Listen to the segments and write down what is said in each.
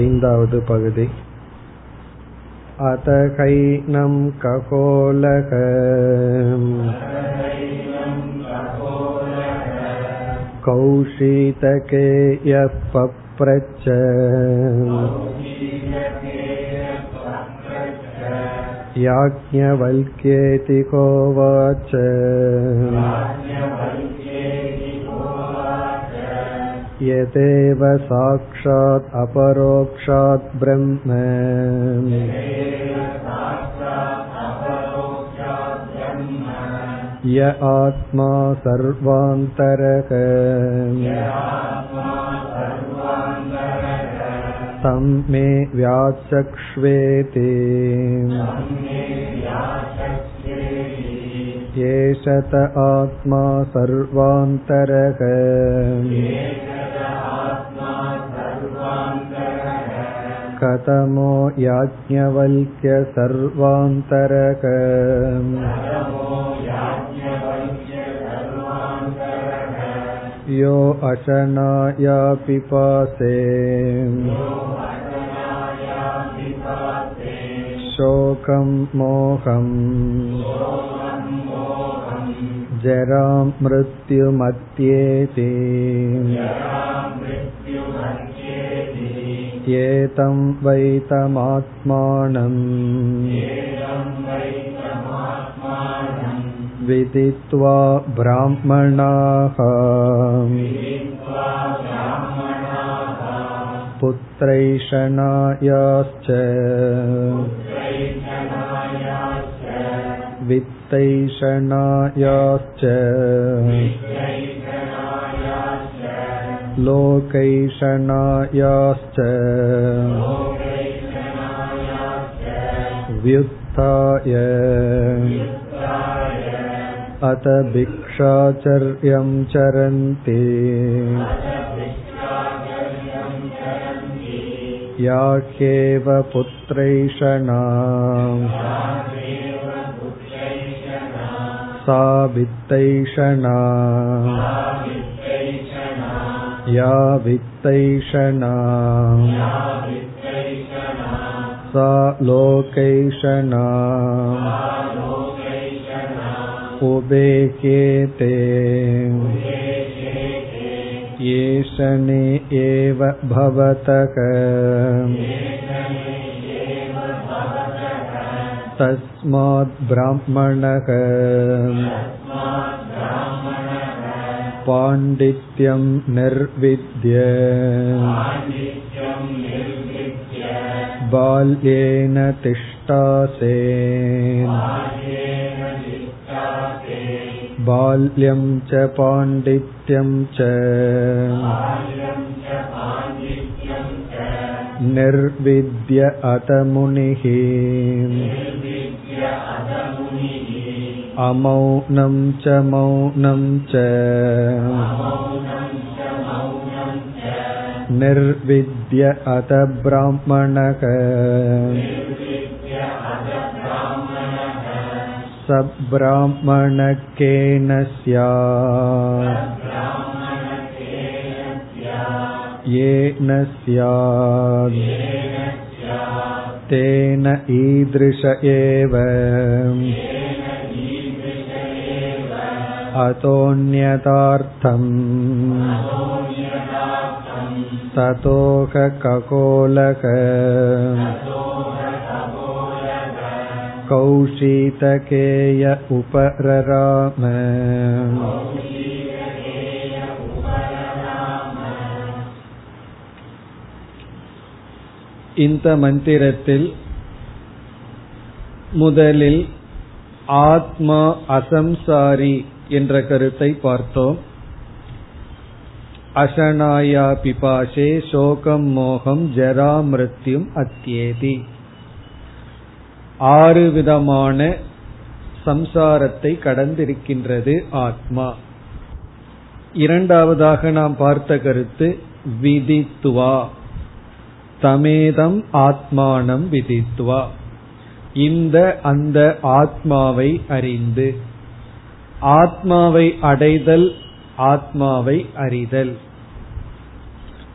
ஐந்தாவது பகுதி. அதகைனம் ககோலக கௌஷீதகேயப் பப்ரச்ச யாக்ஞவல்க்யேதி கோவாச்ச யதேவ சாக்ஷாத் அபரோக்ஷாத் ப்ரஹ்ம ய ஆத்மா சர்வாந்தரக தம் மே வ்யாசக்ஷ்வேதி ஏஷத ஆத்மா சர்வாந்தரக கதமோ யாஜ்ஞவல்க்ய சர்வாந்தரக யோ அசனாயா பிபாசே சோகம் மோகம் ஜராம் மிருத்யுமத்யேதி ஏதம் வைதமாத்மானம் விதித்வா ப்ராஹ்மணாஹ புத்ரைஷணாயாஸ்ச வித்தைஷணாயாஸ்ச லோகைஷணாயாஸ்ச வ்யுத்தாய அத பிக்ஷாச்சர்யம் சரந்தி யாகேவ புத்ரைஷணாம் சா வித்தைஷணா யா வித்தைஷணா சா லோகைஷணா உபேகேதே ஏஷனே ஏவ பவதக தஸ்மாத் ப்ராஹ்மணக பாண்டித்யம் நிர்வித்ய பால்யேன திஷ்டாசே பால்யம் ச பாண்டித்யம் ச நிர்வித்ய அதமுனிஹி அமௌனம் ச மௌனம் ச நிர்வித்ய அத ப்ராஹ்மணக சப்ராஹ்மணகேன ஸ்யாத் யேன ஸ்யாத் தேன ஈத்ருஷ ஏவ அதோன்யதார்த்தம் ததோக ககோலக கௌஷீதகேய உபரராம இந்த மந்திரத்தில் முதலில் ஆத்மா அசம்சாரி என்ற கருத்தை பார்த்தோம். அசனாயா பிபாசே சோகம் மோகம் ஜரா மிருத்யும் அத்யேதி, ஆறு விதமான சம்சாரத்தை கடந்திருக்கின்றது ஆத்மா. இரண்டாவதாக நாம் பார்த்த கருத்து விதித்வா தமேதம் ஆத்மானம் விதித்வா, இந்த அந்த ஆத்மாவை அறிந்து, ஆத்மாவை அடைதல், ஆத்மாவை அறிதல்.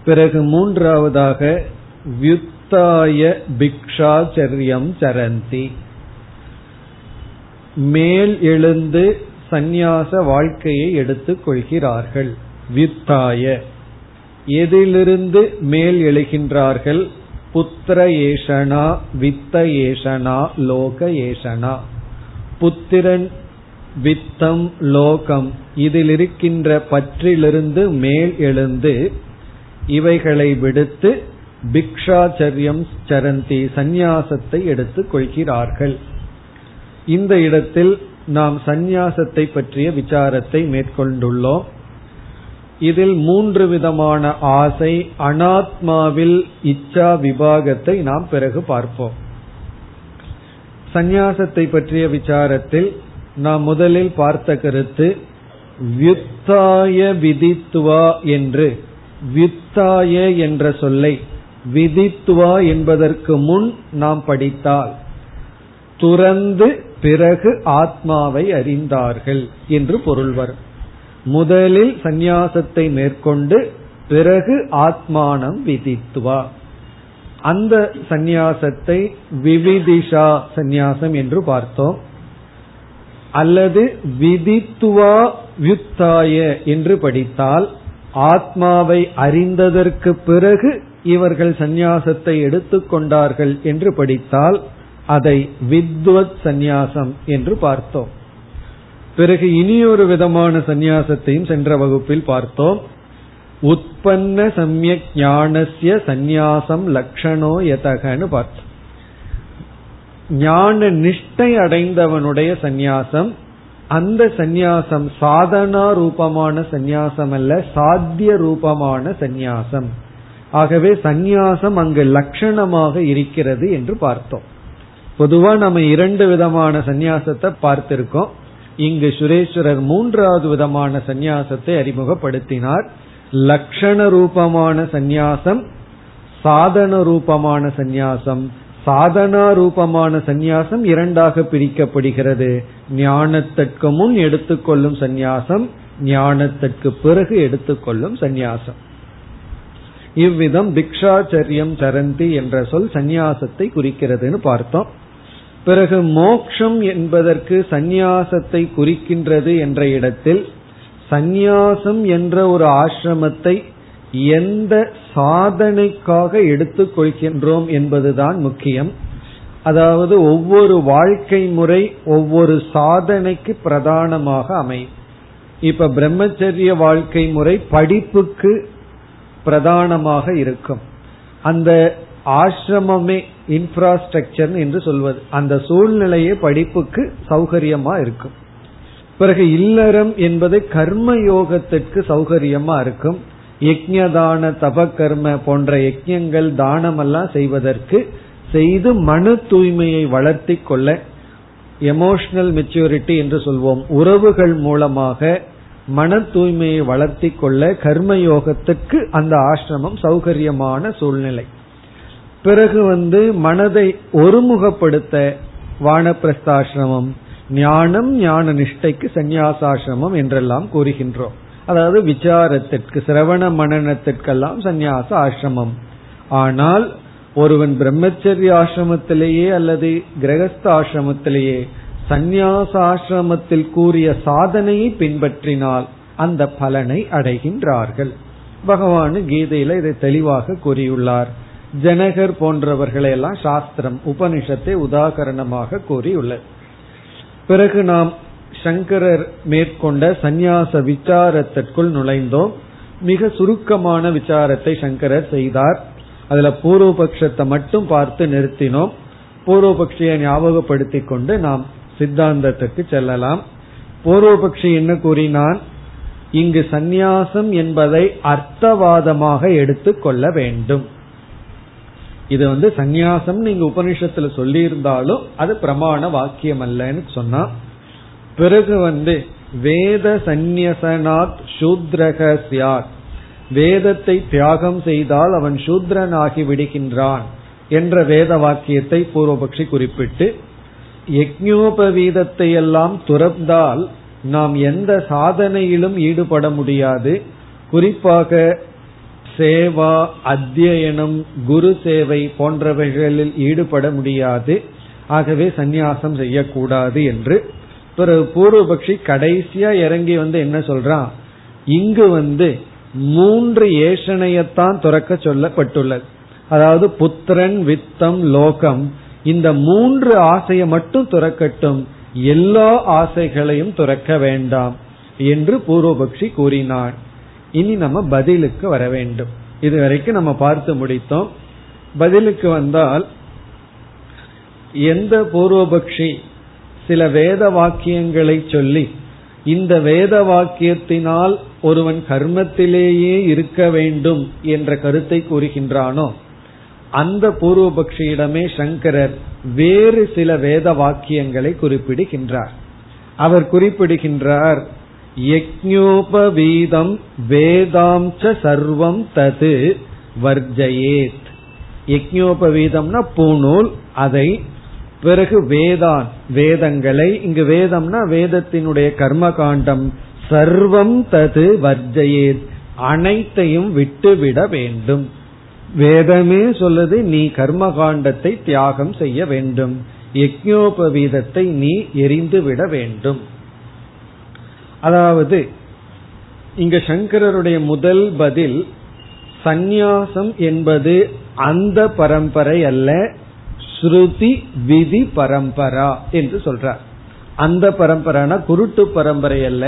பிறகு மூன்றாவதாக வியுத்தாய பிக்ஷாச்சரியம் சரந்தி, மேல் எழுந்து சந்நியாச வாழ்க்கையை எடுத்துக் கொள்கிறார்கள். வியுத்தாய எதிலிருந்து மேல் எழுகின்றார்கள்? புத்திர ஏஷனா, வித்த ஏஷனா, லோக ஏஷனா. புத்திரன், வித்தம், லோகம் இதில் இருக்கின்ற பற்றிலிருந்து மேல் எழுந்து இவைகளை விடுத்து பிக்ஷாச்சரியம் சரந்தி சந்நியாசத்தை எடுத்துக் கொள்கிறார்கள். இந்த இடத்தில் நாம் சந்நியாசத்தை பற்றிய விசாரத்தை மேற்கொண்டுள்ளோம். இதில் மூன்று விதமான ஆசை, அனாத்மாவில் இச்சா விபாகத்தை நாம் பிறகு பார்ப்போம். சந்நியாசத்தை பற்றிய விசாரத்தில் நாம் முதலில் பார்த்த கருத்து வியுத்தாய விதித்துவா என்று, வியுத்தாய என்ற சொல்லை விதித்துவா என்பதற்கு முன் நாம் படித்தால் துறந்து பிறகு ஆத்மாவை அறிந்தார்கள் என்று பொருள் வரும். முதலில் சந்நியாசத்தை மேற்கொண்டு பிறகு ஆத்மானம் விதித்துவா, அந்த சந்நியாசத்தை விவிதிஷா சந்நியாசம் என்று பார்த்தோம். அல்லது விதித்துவா வியுத்தாய என்று படித்தால் ஆத்மாவை அறிந்ததற்கு பிறகு இவர்கள் சந்நியாசத்தை எடுத்துக்கொண்டார்கள் என்று படித்தால் அதை வித்வத் சந்நியாசம் என்று பார்த்தோம். பிறகு இனியொரு விதமான சந்நியாசத்தையும் சென்ற வகுப்பில் பார்த்தோம். உற்பன்ன சம்யக் ஞானஸ்ய சந்நியாசம் லக்ஷணோ யதகன்னு பார்த்தோம். ஞான நிஷ்டை அடைந்தவனுடைய சந்நியாசம், அந்த சந்நியாசம் சாதனா ரூபமான சந்நியாசம் அல்ல, சாத்திய ரூபமான சந்நியாசம். ஆகவே சந்நியாசம் அங்கு லட்சணமாக இருக்கிறது என்று பார்த்தோம். பொதுவா நம்ம இரண்டு விதமான சந்நியாசத்தை பார்த்திருக்கோம். இங்கு சுரேஸ்வரர் மூன்றாவது விதமான சந்நியாசத்தை அறிமுகப்படுத்தினார். லட்சண ரூபமான சந்நியாசம், சாதன ரூபமான சந்நியாசம். சாதனா ரூபமான சந்நியாசம் இரண்டாக பிரிக்கப்படுகிறது. ஞானத்திற்கு முன் எடுத்துக்கொள்ளும் சந்நியாசம், ஞானத்திற்கு பிறகு எடுத்துக்கொள்ளும் சந்நியாசம். இவ்விதம் பிக்ஷாச்சரியம் சரந்தி என்ற சொல் சந்நியாசத்தை குறிக்கிறதுன்னு பார்த்தோம். பிறகு மோக்ஷம் என்பதற்கு சந்நியாசத்தை குறிக்கின்றது என்ற இடத்தில் சந்நியாசம் என்ற ஒரு ஆசிரமத்தை எந்த சாதனைக்காக எடுத்துக்கொள்கின்றோம் என்பதுதான் முக்கியம். அதாவது ஒவ்வொரு வாழ்க்கை முறை ஒவ்வொரு சாதனைக்கு பிரதானமாக அமையும். இப்ப பிரம்மச்சரிய வாழ்க்கை முறை படிப்புக்கு பிரதானமாக இருக்கும். அந்த ஆசிரமமே இன்ஃப்ராஸ்ட்ரக்சர் என்று சொல்வது, அந்த சூழ்நிலையே படிப்புக்கு சௌகரியமா இருக்கும். பிறகு இல்லறம் என்பது கர்ம யோகத்திற்கு சௌகரியமா இருக்கும். யஜ்ஞதான தபக்கர்ம போன்ற யஜ்ஞங்கள் தானமெல்லாம் செய்வதற்கு, செய்து மன தூய்மையை வளர்த்தி கொள்ள எமோஷனல் மெச்சூரிட்டி என்று சொல்வோம், உறவுகள் மூலமாக மன தூய்மையை வளர்த்தி கொள்ள கர்மயோகத்துக்கு அந்த ஆசிரமம் சௌகரியமான சூழ்நிலை. பிறகு மனதை ஒருமுகப்படுத்த வானப்பிரஸ்தாசிரமம், ஞானம் ஞான நிஷ்டைக்கு சந்நியாசாசிரமம் என்றெல்லாம் கூறுகின்றோம். அதாவது விசாரத்திற்கு, சிரவண மனனத்திற்கெல்லாம் சந்நியாச ஆசிரமம். ஆனால் ஒருவன் பிரம்மச்சரிய ஆசிரமத்திலேயே அல்லது கிரகஸ்த ஆசிரமத்திலேயே சந்நியாசாசிரமத்தில் கூறிய சாதனையை பின்பற்றினால் அந்த பலனை அடைகின்றார்கள். பகவான் கீதையில இதை தெளிவாக கூறியுள்ளார். ஜனகர் போன்றவர்களெல்லாம் சாஸ்திரம் உபனிஷத்தை உதாகரணமாக கூறியுள்ளது. பிறகு நாம் சங்கரர் மேற்கொண்ட சந்நியாச விசாரத்திற்குள் நுழைந்தோம். மிக சுருக்கமான விசாரத்தை சங்கரர் செய்தார். அதுல பூர்வபக்ஷத்தை மட்டும் பார்த்து நிறுத்தினோம். பூர்வபக்ஷியை ஞாபகப்படுத்திக் கொண்டு நாம் சித்தாந்தத்திற்கு செல்லலாம். பூர்வபக்ஷி என்ன கூறினான்? இங்கு சந்நியாசம் என்பதை அர்த்தவாதமாக எடுத்துக் கொள்ள வேண்டும். இது சந்நியாசம் நீங்க உபனிஷத்துல சொல்லி இருந்தாலும் அது பிரமாண வாக்கியம் அல்லன்னு சொன்னா. பிறகு வேத சந்நியசனாத் சூத்ரக ஸ்யாத், வேதத்தை தியாகம் செய்தால் அவன் சூத்ரனாகி விடுகின்றான் என்ற வேத வாக்கியத்தை பூர்வபக்ஷி குறிப்பிட்டு, யஜ்ஞோபவீதத்தை எல்லாம் துறந்தால் நாம் எந்த சாதனையிலும் ஈடுபட முடியாது, குறிப்பாக சேவா, அத்தியனம், குரு சேவை போன்றவைகளில் ஈடுபட முடியாது. ஆகவே சந்நியாசம் செய்யக்கூடாது என்று பிறகு பூர்வபக்ஷி கடைசியா இறங்கி வந்து என்ன சொல்றான், இங்கு வந்து 3 ஏஷனையத்தான் துறக்க சொல்லப்பட்டுள்ளது. அதாவது புத்திரன், வித்தம், லோகம், இந்த 3 ஆசையை மட்டும் துறக்கட்டும், எல்லா ஆசைகளையும் துறக்க வேண்டாம் என்று பூர்வபக்ஷி கூறினான். இனி நம்ம பதிலுக்கு வர வேண்டும். இதுவரைக்கும் நம்ம பார்த்து முடித்தோம். பதிலுக்கு வந்தால், எந்த பூர்வபக்ஷி சில வேத வாக்கியங்களை சொல்லி இந்த வேத வாக்கியத்தினால் ஒருவன் கர்மத்திலேயே இருக்க வேண்டும் என்ற கருத்தை கூறுகின்றானோ, அந்த பூர்வபக்ஷியிடமே சங்கரர் வேறு சில வேத வாக்கியங்களை குறிப்பிடுகின்றார். அவர் குறிப்பிடுகின்றார், யக்ஞோபவீதம் வேதாம் ச சர்வம் தது வர்ஜயேத். யக்ஞோபவீதம்னா பூநூல், அதை, பிறகு வேதான் வேதங்களை, இங்கு வேதம்னா வேதத்தினுடைய கர்ம காண்டம், சர்வம் தது வர்ஜயேத் அனைத்தையும் விட்டுவிட வேண்டும். வேதமே சொல்லுது நீ கர்ம காண்டத்தை தியாகம் செய்ய வேண்டும், யக்ஞோபவீதத்தை நீ எரிந்து விட வேண்டும். அதாவது இங்க சங்கரருடைய முதல் பதில், சந்நியாசம் என்பது அந்த பரம்பரை அல்ல, ஸ்ருதி விதி பரம்பரா என்று சொல்றார். அந்த பரம்பரைனா குருட்டு பரம்பரை அல்ல,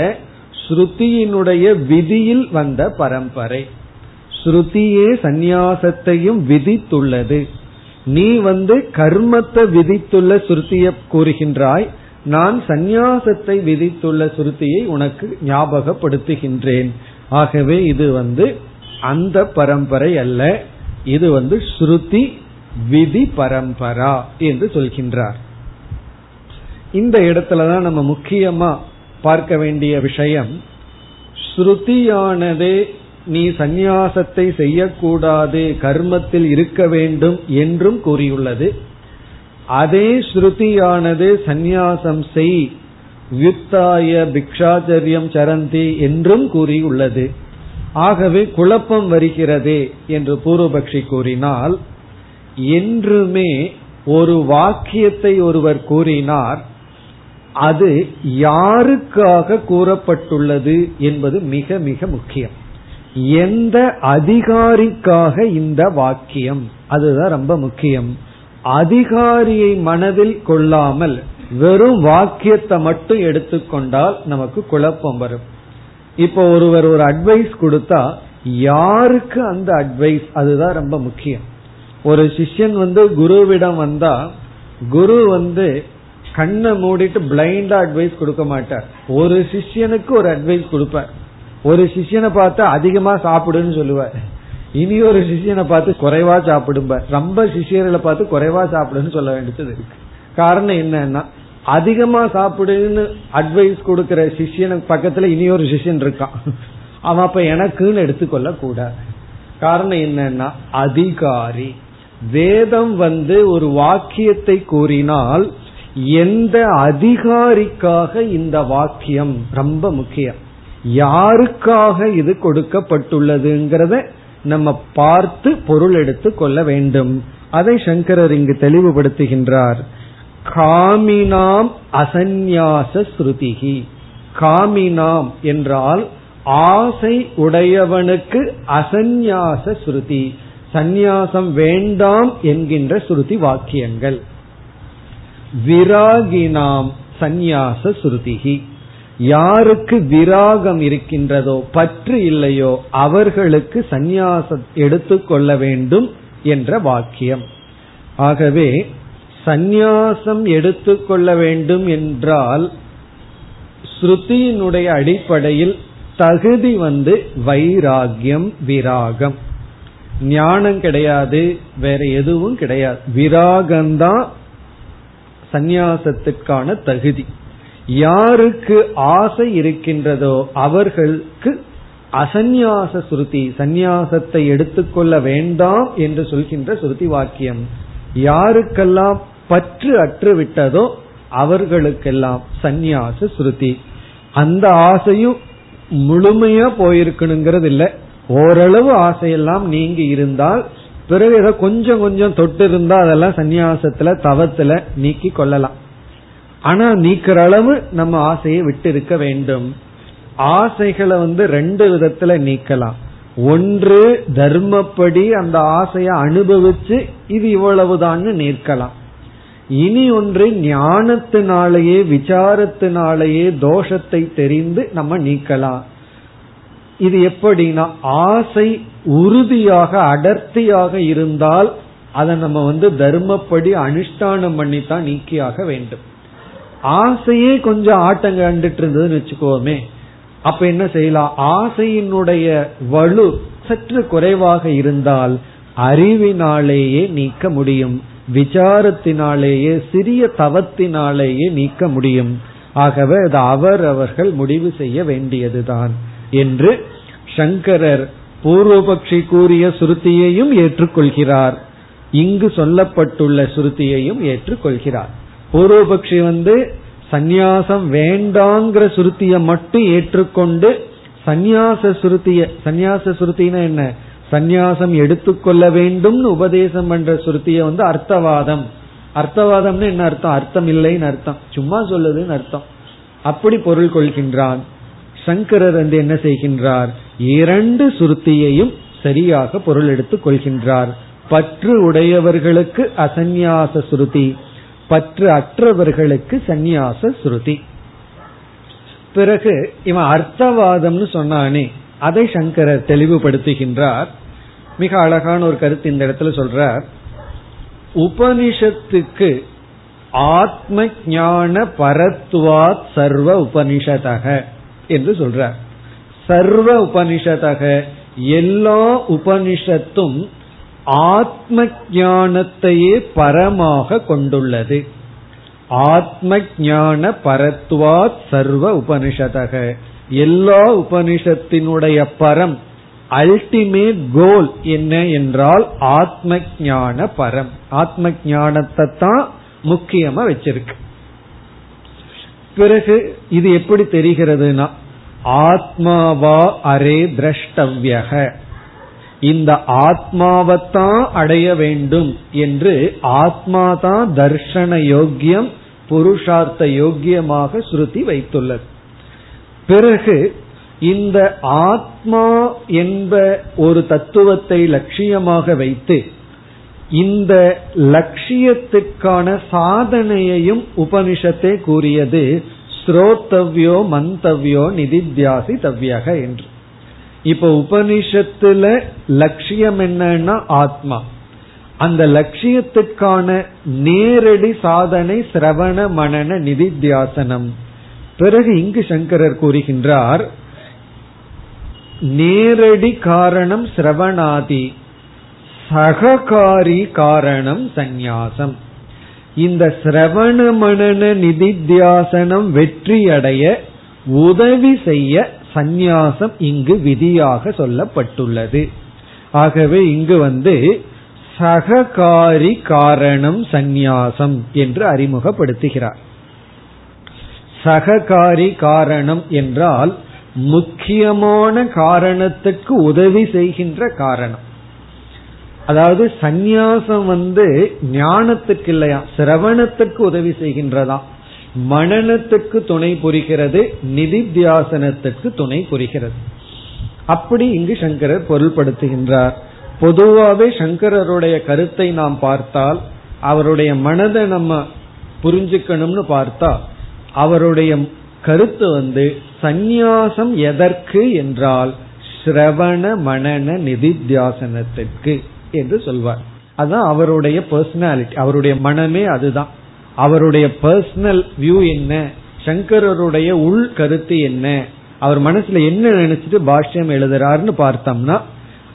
ஸ்ருதியினுடைய விதியில் வந்த பரம்பரை. ஸ்ருதியே சந்நியாசத்தையும் விதித்துள்ளது. நீ வந்து கர்மத்தை விதித்துள்ள ஸ்ருதியை கூறுகின்றாய், நான் சந்நியாசத்தை விதித்துள்ள சுருதியை உனக்கு ஞாபகப்படுத்துகின்றேன். ஆகவே இது வந்து அந்த பரம்பரை அல்ல, இது வந்து ஸ்ருதி விதி பரம்பரா என்று சொல்கின்றார். இந்த இடத்துலதான் நம்ம முக்கியமா பார்க்க வேண்டிய விஷயம், ஸ்ருதியானது நீ சந்நியாசத்தை செய்யக்கூடாது, கர்மத்தில் இருக்க வேண்டும் என்றும் கூறியுள்ளது. அதே ஸ்ருதியானது சந்நியாசம் செய், யுக்தாய பிக்ஷாச்சரியம் சரந்தி என்றும் கூறியுள்ளது. ஆகவே குழப்பம் வருகிறது என்று பூர்வபக்ஷி கூறினால், என்றுமே ஒரு வாக்கியத்தை ஒருவர் கூறினார், அது யாருக்காக கூறப்பட்டுள்ளது என்பது மிக மிக முக்கியம். எந்த அதிகாரிக்காக இந்த வாக்கியம், அதுதான் ரொம்ப முக்கியம். அதிகாரியை மனதில் கொள்ளாமல் வெறும் வாக்கியத்தை மட்டும் எடுத்துக்கொண்டால் நமக்கு குழப்பம் வரும். இப்ப ஒருவர் ஒரு அட்வைஸ் கொடுத்தா, யாருக்கு அந்த அட்வைஸ், அதுதான் ரொம்ப முக்கியம். ஒரு சிஷ்யன் வந்து குருவிடம் வந்தா, குரு வந்து கண்ணை மூடிட்டு பிளைண்டா அட்வைஸ் கொடுக்க மாட்டார். ஒரு சிஷ்யனுக்கு ஒரு அட்வைஸ் கொடுப்பார். ஒரு சிஷ்யனை பார்த்தா அதிகமா சாப்பிடுன்னு சொல்லுவார், இனி ஒரு சிஷியனை பார்த்து குறைவா சாப்பிடும்ப, ரொம்ப சிஷியர்களை பார்த்து குறைவா சாப்பிடுன்னு சொல்ல வேண்டியது இருக்கு. காரணம் என்னன்னா, அதிகமா சாப்பிடுன்னு அட்வைஸ் கொடுக்கிற சிஷியனுக்கு பக்கத்துல இனியொரு சிஷியன் இருக்கான், அவன் அப்ப எனக்குன்னு எடுத்துக்கொள்ள கூடாது. காரணம் என்னன்னா, அதிகாரி. வேதம் வந்து ஒரு வாக்கியத்தை கூறினால் எந்த அதிகாரிக்காக இந்த வாக்கியம், ரொம்ப முக்கியம், யாருக்காக இது கொடுக்கப்பட்டுள்ளதுங்கிறத நம்ம பார்த்து பொருள் எடுத்து கொள்ள வேண்டும். அதை சங்கரர் இங்கு தெளிவுபடுத்துகின்றார். காமினாம் அசந்நியாச ஸ்ருதிஹி. காமினாம் என்றால் ஆசை உடையவனுக்கு அசந்நியாச ஸ்ருதி, சந்நியாசம் வேண்டாம் என்கின்ற ஸ்ருதி வாக்கியங்கள். விராகினாம் சந்நியாச ஸ்ருதிஹி. யாருக்கு விராகம் இருக்கின்றதோ, பற்று இல்லையோ, அவர்களுக்கு சந்நியாசம் எடுத்துக்கொள்ள வேண்டும் என்ற வாக்கியம். ஆகவே சந்நியாசம் எடுத்துக்கொள்ள வேண்டும் என்றால் ஸ்ருதியினுடைய அடிப்படையில் தகுதி வந்து வைராகியம், விராகம். ஞானம் கிடையாது, வேற எதுவும் கிடையாது, விராகம்தான் சந்நியாசத்திற்கான தகுதி. யாருக்கு ஆசை இருக்கின்றதோ அவர்களுக்கு அசந்நியாச ஸ்ருதி, சந்நியாசத்தை எடுத்துக்கொள்ள வேண்டாம் என்று சொல்கின்ற ஸ்ருதி வாக்கியம். யாருக்கெல்லாம் பற்று அற்று விட்டதோ அவர்களுக்கெல்லாம் சந்நியாச ஸ்ருதி. அந்த ஆசையும் முழுமையா போயிருக்கணுங்கிறது இல்லை, ஓரளவு ஆசையெல்லாம் நீங்கி இருந்தால் பிறகு ஏதோ கொஞ்சம் கொஞ்சம் தொட்டு இருந்தா அதெல்லாம் சந்நியாசத்துல தவத்துல நீக்கி கொள்ளலாம். ஆனா நீக்கிற அளவு நம்ம ஆசையை விட்டு இருக்க வேண்டும். ஆசைகளை ரெண்டு விதத்துல நீக்கலாம். ஒன்று தர்மப்படி அந்த ஆசையை அனுபவிச்சு இது இவ்வளவுதான்னு நீக்கலாம். இனி ஒன்று ஞானத்தினாலேயே விசாரத்தினாலேயே தோஷத்தை தெரிந்து நம்ம நீக்கலாம். இது எப்படின்னா ஆசை உறுதியாக அடர்த்தியாக இருந்தால் அதை நம்ம தர்மப்படி அனுஷ்டானம் பண்ணித்தான் நீக்கியாக வேண்டும். ஆசையே கொஞ்சம் ஆட்டம் கண்டுட்டு இருந்ததுன்னு வச்சுக்கோமே, அப்ப என்ன செய்யலாம்? ஆசையினுடைய வலு சற்று குறைவாக இருந்தால் அறிவினாலேயே நீக்க முடியும், விசாரத்தினாலேயே சிறிய தவத்தினாலேயே நீக்க முடியும். ஆகவே அது அவரவர்கள் முடிவு செய்ய வேண்டியதுதான் என்று சங்கரர் பூர்வபக்ஷி கூறிய சுருத்தியையும் ஏற்றுக்கொள்கிறார், இங்கு சொல்லப்பட்டுள்ள சுருத்தியையும் ஏற்றுக்கொள்கிறார். பூர்வபக்ஷி சந்நியாசம் வேண்டாங்கிற சுருத்தியை மட்டும் ஏற்றுக்கொண்டு சந்நியாச சுருத்தினா என்ன, சந்நியாசம் எடுத்துக்கொள்ள வேண்டும்னு உபதேசம் பண்ற சுருத்திய அர்த்தவாதம். அர்த்தவாதம்னு என்ன அர்த்தம்? அர்த்தம் இல்லைன்னு அர்த்தம், சும்மா சொல்லுதுன்னு அர்த்தம். அப்படி பொருள் கொள்கின்றான் சங்கரர். என்ன செய்கின்றார்? இரண்டு சுருத்தியையும் சரியாக பொருள் எடுத்துக் கொள்கின்றார். பற்று உடையவர்களுக்கு அசந்நியாச சுருதி, பற்று அற்றவர்களுக்கு சந்நியாச சுருதி. பிறகு இவன் அர்த்தவாதம்னு சொன்னானே, அதை சங்கரர் தெளிவுபடுத்துகின்றார். மிக அழகான ஒரு கருத்து இந்த இடத்துல சொல்றார். உபனிஷத்துக்கு ஆத்ம ஞான பரத்வாத் சர்வ உபனிஷதக என்று சொல்றார். சர்வ உபனிஷதக, எல்லா உபனிஷத்தும் ஆத்ம ஞானத்தையே பரமாக கொண்டுள்ளது. ஆத்ம ஞான பரத்வாத் சர்வ உபனிஷதக, எல்லா உபனிஷத்தினுடைய பரம், அல்டிமேட் கோல் என்ன என்றால் ஆத்ம ஞான பரம். ஆத்ம ஞானத்தை தான் முக்கியமா வச்சிருக்கு. பிறகு இது எப்படி தெரிகிறதுனா, ஆத்மாவா அரே திரஷ்டவ்யக, இந்த ஆத்மாவத்தான் அடைய வேண்டும் என்று ஆத்மா தான் தர்ஷன யோக்கியம் புருஷார்த்த யோக்கியமாக ஸ்ருதி வைத்துள்ளது. பிறகு இந்த ஆத்மா என்ப ஒரு தத்துவத்தை லட்சியமாக வைத்து இந்த லட்சியத்துக்கான சாதனையையும் உபனிஷத்தை கூறியது. ஸ்ரோத்தவ்யோ மந்தவ்யோ நிதித்யாசி தவ்யக என்று. இப்ப உபனிஷத்துல லட்சியம் என்னன்னா ஆத்மா. அந்த லட்சியத்துக்கான நேரடி சாதனை சிரவண மனன நிதித்தியாசனம். பிறகு இங்கு சங்கரர் கூறுகின்றார், நேரடி காரணம் சிரவணாதி, சககாரி காரணம் சந்நியாசம். இந்த சிரவண மனன நிதித்தியாசனம் வெற்றியடைய உதவி செய்ய சந்நியாசம் இங்கு விதியாக சொல்லப்பட்டுள்ளது. ஆகவே இங்கு சககாரி காரணம் சந்நியாசம் என்று அறிமுகப்படுத்துகிறார். சககாரி காரணம் என்றால் முக்கியமான காரணத்துக்கு உதவி செய்கின்ற காரணம். அதாவது சந்நியாசம் ஞானத்துக்கு இல்லையா, சிரவணத்துக்கு உதவி செய்கின்றதா, மனனத்துக்கு துணை புரிகிறது, நிதித்தியாசனத்துக்கு துணை புரிகிறது. அப்படி இங்கு சங்கரர் பொருள்படுத்துகின்றார். பொதுவாகவே சங்கரருடைய கருத்தை நாம் பார்த்தால், அவருடைய மனதை நம்ம புரிஞ்சுக்கணும்னு பார்த்தா, அவருடைய கருத்து சந்நியாசம் எதற்கு என்றால் சிரவண மனன நிதித்தியாசனத்திற்கு என்று சொல்வார். அதுதான் அவருடைய பர்சனாலிட்டி, அவருடைய மனமே அதுதான். அவருடைய பர்சனல் வியூ என்ன, சங்கரருடைய உள் கருத்து என்ன, அவர் மனசுல என்ன நினைச்சிட்டு பாஷ்யம் எழுதுறாருன்னு பார்த்தோம்னா,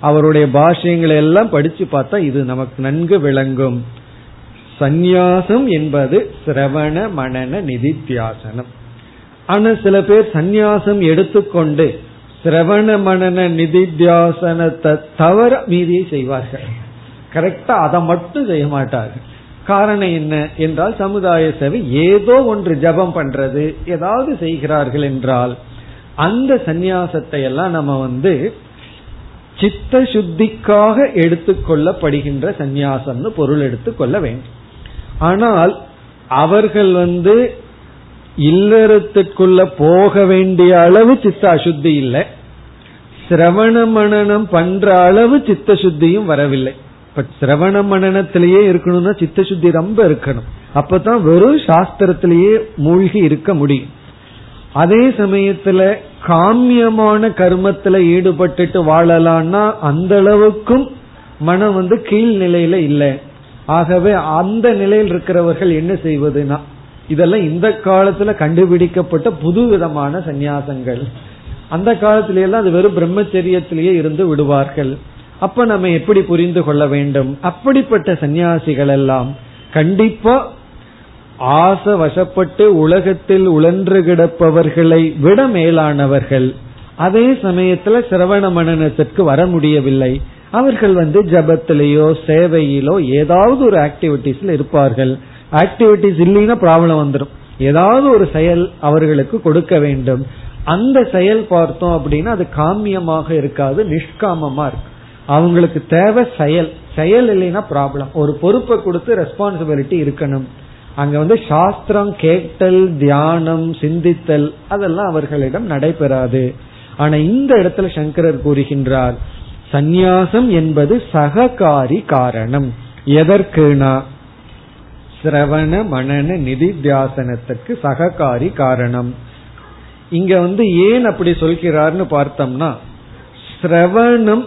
அவருடைய பாஷ்யங்களை எல்லாம் படிச்சு பார்த்தா இது நமக்கு நன்கு விளங்கும். சந்நியாசம் என்பது சிரவண மனன நிதித்தியாசனம். ஆனா சில பேர் சந்நியாசம் எடுத்துக்கொண்டு சிரவண மனன நிதித்தியாசனத்தை தவிர மீதியை செய்வார்கள். கரெக்டா அதை மட்டும் செய்ய மாட்டார்கள். காரணம் என்ன என்றால் சமுதாய சேவை, ஏதோ ஒன்று ஜபம் பண்றது, ஏதாவது செய்கிறார்கள் என்றால் அந்த சந்நியாசத்தை எல்லாம் நம்ம சித்த சுத்திக்காக எடுத்துக்கொள்ளப்படுகின்ற சந்நியாசம்னு பொருள் எடுத்துக்கொள்ள வேண்டும். ஆனால் அவர்கள் இல்லறத்துக்குள்ள போக வேண்டிய அளவு சித்த அசுத்தி இல்லை, சிரவண மனனம் பண்ற அளவு சித்த சுத்தியும் வரவில்லை. இப்ப சிரவண மனனத்திலேயே இருக்கணும்னா சித்த சுத்தி ரொம்ப இருக்கணும், அப்பதான் வெறும் சாஸ்திரத்திலேயே மூழ்கி இருக்க முடியும். அதே சமயத்துல காமியமான கர்மத்துல ஈடுபட்டுட்டு வாழலாம்னா அந்த அளவுக்கும் மனம் கீழ் நிலையில இல்லை. ஆகவே அந்த நிலையில் இருக்கிறவர்கள் என்ன செய்வதுனா, இதெல்லாம் இந்த காலத்துல கண்டுபிடிக்கப்பட்ட புது விதமான சந்நியாசங்கள். அந்த காலத்தில எல்லாம் அது வெறும் பிரம்மச்சரியத்திலேயே இருந்து விடுவார்கள். அப்ப நம்ம எப்படி புரிந்து கொள்ள வேண்டும்? அப்படிப்பட்ட சந்நியாசிகள் எல்லாம் கண்டிப்பா ஆசை வசப்பட்டு உலகத்தில் உழன்று கிடப்பவர்களை விட மேலானவர்கள். அதே சமயத்துல சிரவண மனனத்திற்கு வர முடியவில்லை, அவர்கள் ஜபத்திலேயோ சேவையிலோ ஏதாவது ஒரு ஆக்டிவிட்டிஸ்ல இருப்பார்கள். ஆக்டிவிட்டிஸ் இல்லைன்னா ப்ராப்ளம் வந்துடும். ஏதாவது ஒரு செயல் அவர்களுக்கு கொடுக்க வேண்டும். அந்த செயல் பார்த்தோம் அப்படின்னா அது காமியமாக இருக்காது, நிஷ்காமமா இருக்கு. அவங்களுக்கு தேவை செயல், செயல் இல்லைன்னா ப்ராப்ளம். ஒரு பொறுப்பை கொடுத்து ரெஸ்பான்சிபிலிட்டி இருக்கணும். அங்க சாஸ்திரம் கேட்டல், தியானம், சிந்தித்தல் அதெல்லாம் அவர்களிடம் நடைபெறாது. ஆனா இந்த இடத்துல சங்கரர் கூறுகின்றார், சந்நியாசம் என்பது சககாரி காரணம். எதற்குனா சிரவண மனன நிதித்தியாசனத்துக்கு சககாரி காரணம். இங்க ஏன் அப்படி சொல்கிறார்னு பார்த்தோம்னா, சிரவணம்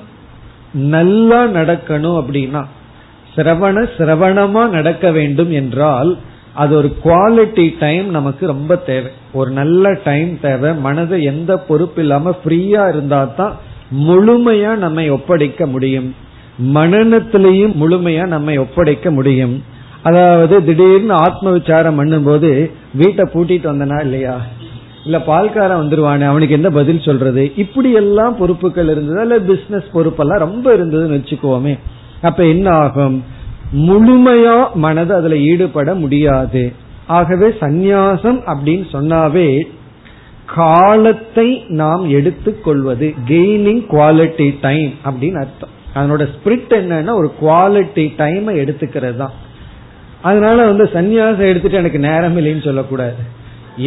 நல்லா நடக்கணும் அப்படின்னா, சிரவணமா நடக்க வேண்டும் என்றால் அது ஒரு குவாலிட்டி டைம் நமக்கு ரொம்ப தேவை, ஒரு நல்ல டைம் தேவை. மனதை எந்த பொறுப்பு இல்லாம ஃப்ரீயா இருந்தா தான் முழுமையா நம்மை ஒப்படைக்க முடியும், மனநத்திலையும் முழுமையா நம்மை ஒப்படைக்க முடியும். அதாவது திடீர்னு ஆத்ம விசாரம் பண்ணும் போது வீட்டை பூட்டிட்டு வந்தனா இல்லையா, இல்ல பால்காரன் வந்துருவானே அவனுக்கு என்ன பதில் சொல்றது, இப்படி எல்லாம் பொறுப்புகள் இருந்தது, இல்ல பிசினஸ் பொறுப்பெல்லாம் ரொம்ப இருந்ததுன்னு வச்சுக்கோமே. அப்ப என்ன ஆகும்? முழுமையா மனது அதுல ஈடுபட முடியாது. ஆகவே சந்நியாசம் அப்படின்னு சொன்னாவே காலத்தை நாம் எடுத்துக்கொள்வது, கெய்னிங் குவாலிட்டி டைம் அப்படின்னு அர்த்தம். அதனோட ஸ்பிரிட் என்னன்னா ஒரு குவாலிட்டி டைமை எடுத்துக்கிறது தான். அதனால சந்நியாசம் எடுத்துட்டு எனக்கு நேரம் இல்லைன்னு சொல்லக்கூடாது.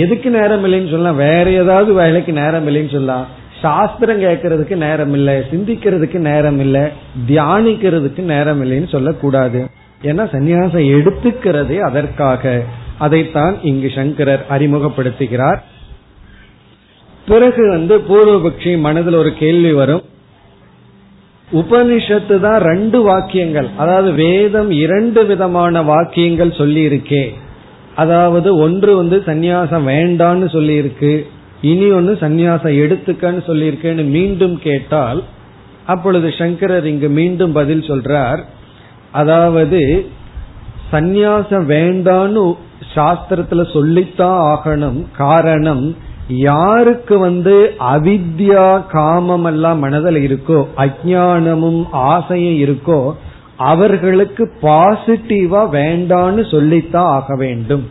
எதுக்கு நேரம் இல்லைன்னு சொல்லலாம்? வேற ஏதாவது வேலைக்கு நேரம் இல்லைன்னு சொல்லலாம். சாஸ்திரம் கேட்கறதுக்கு நேரம் இல்லை, சிந்திக்கிறதுக்கு நேரம் இல்லை, தியானிக்கிறதுக்கு நேரம் இல்லைன்னு சொல்லக்கூடாது. ஏன்னா சந்நியாசம் எடுத்துக்கிறதே அதற்காக. அதைத்தான் இங்கு சங்கரர் அறிமுகப்படுத்துகிறார். பிறகு பூர்வபக்ஷி மனதில் ஒரு கேள்வி வரும், உபனிஷத்து தான் ரெண்டு வாக்கியங்கள், அதாவது வேதம் இரண்டு விதமான வாக்கியங்கள் சொல்லி இருக்கே, அதாவது ஒன்று சந்நியாசம் வேண்டான்னு சொல்லி இருக்கு, இனி ஒன்னு சந்நியாசம் எடுத்துக்கன்னு சொல்லி இருக்கேன்னு மீண்டும் கேட்டால், அப்பொழுது சங்கரர் இங்கு மீண்டும் பதில் சொல்றார். அதாவது சந்நியாசம் வேண்டான்னு சாஸ்திரத்துல சொல்லித்தான் ஆகணும். காரணம், யாருக்கு அவித்யா காமம் எல்லாம் மனதில் இருக்கோ, அஜ்ஞானமும் ஆசையும் இருக்கோ, அவர்களுக்கு பாசிட்டிவா வேண்டான்னு சொல்லித்தான் ஆக வேண்டும்.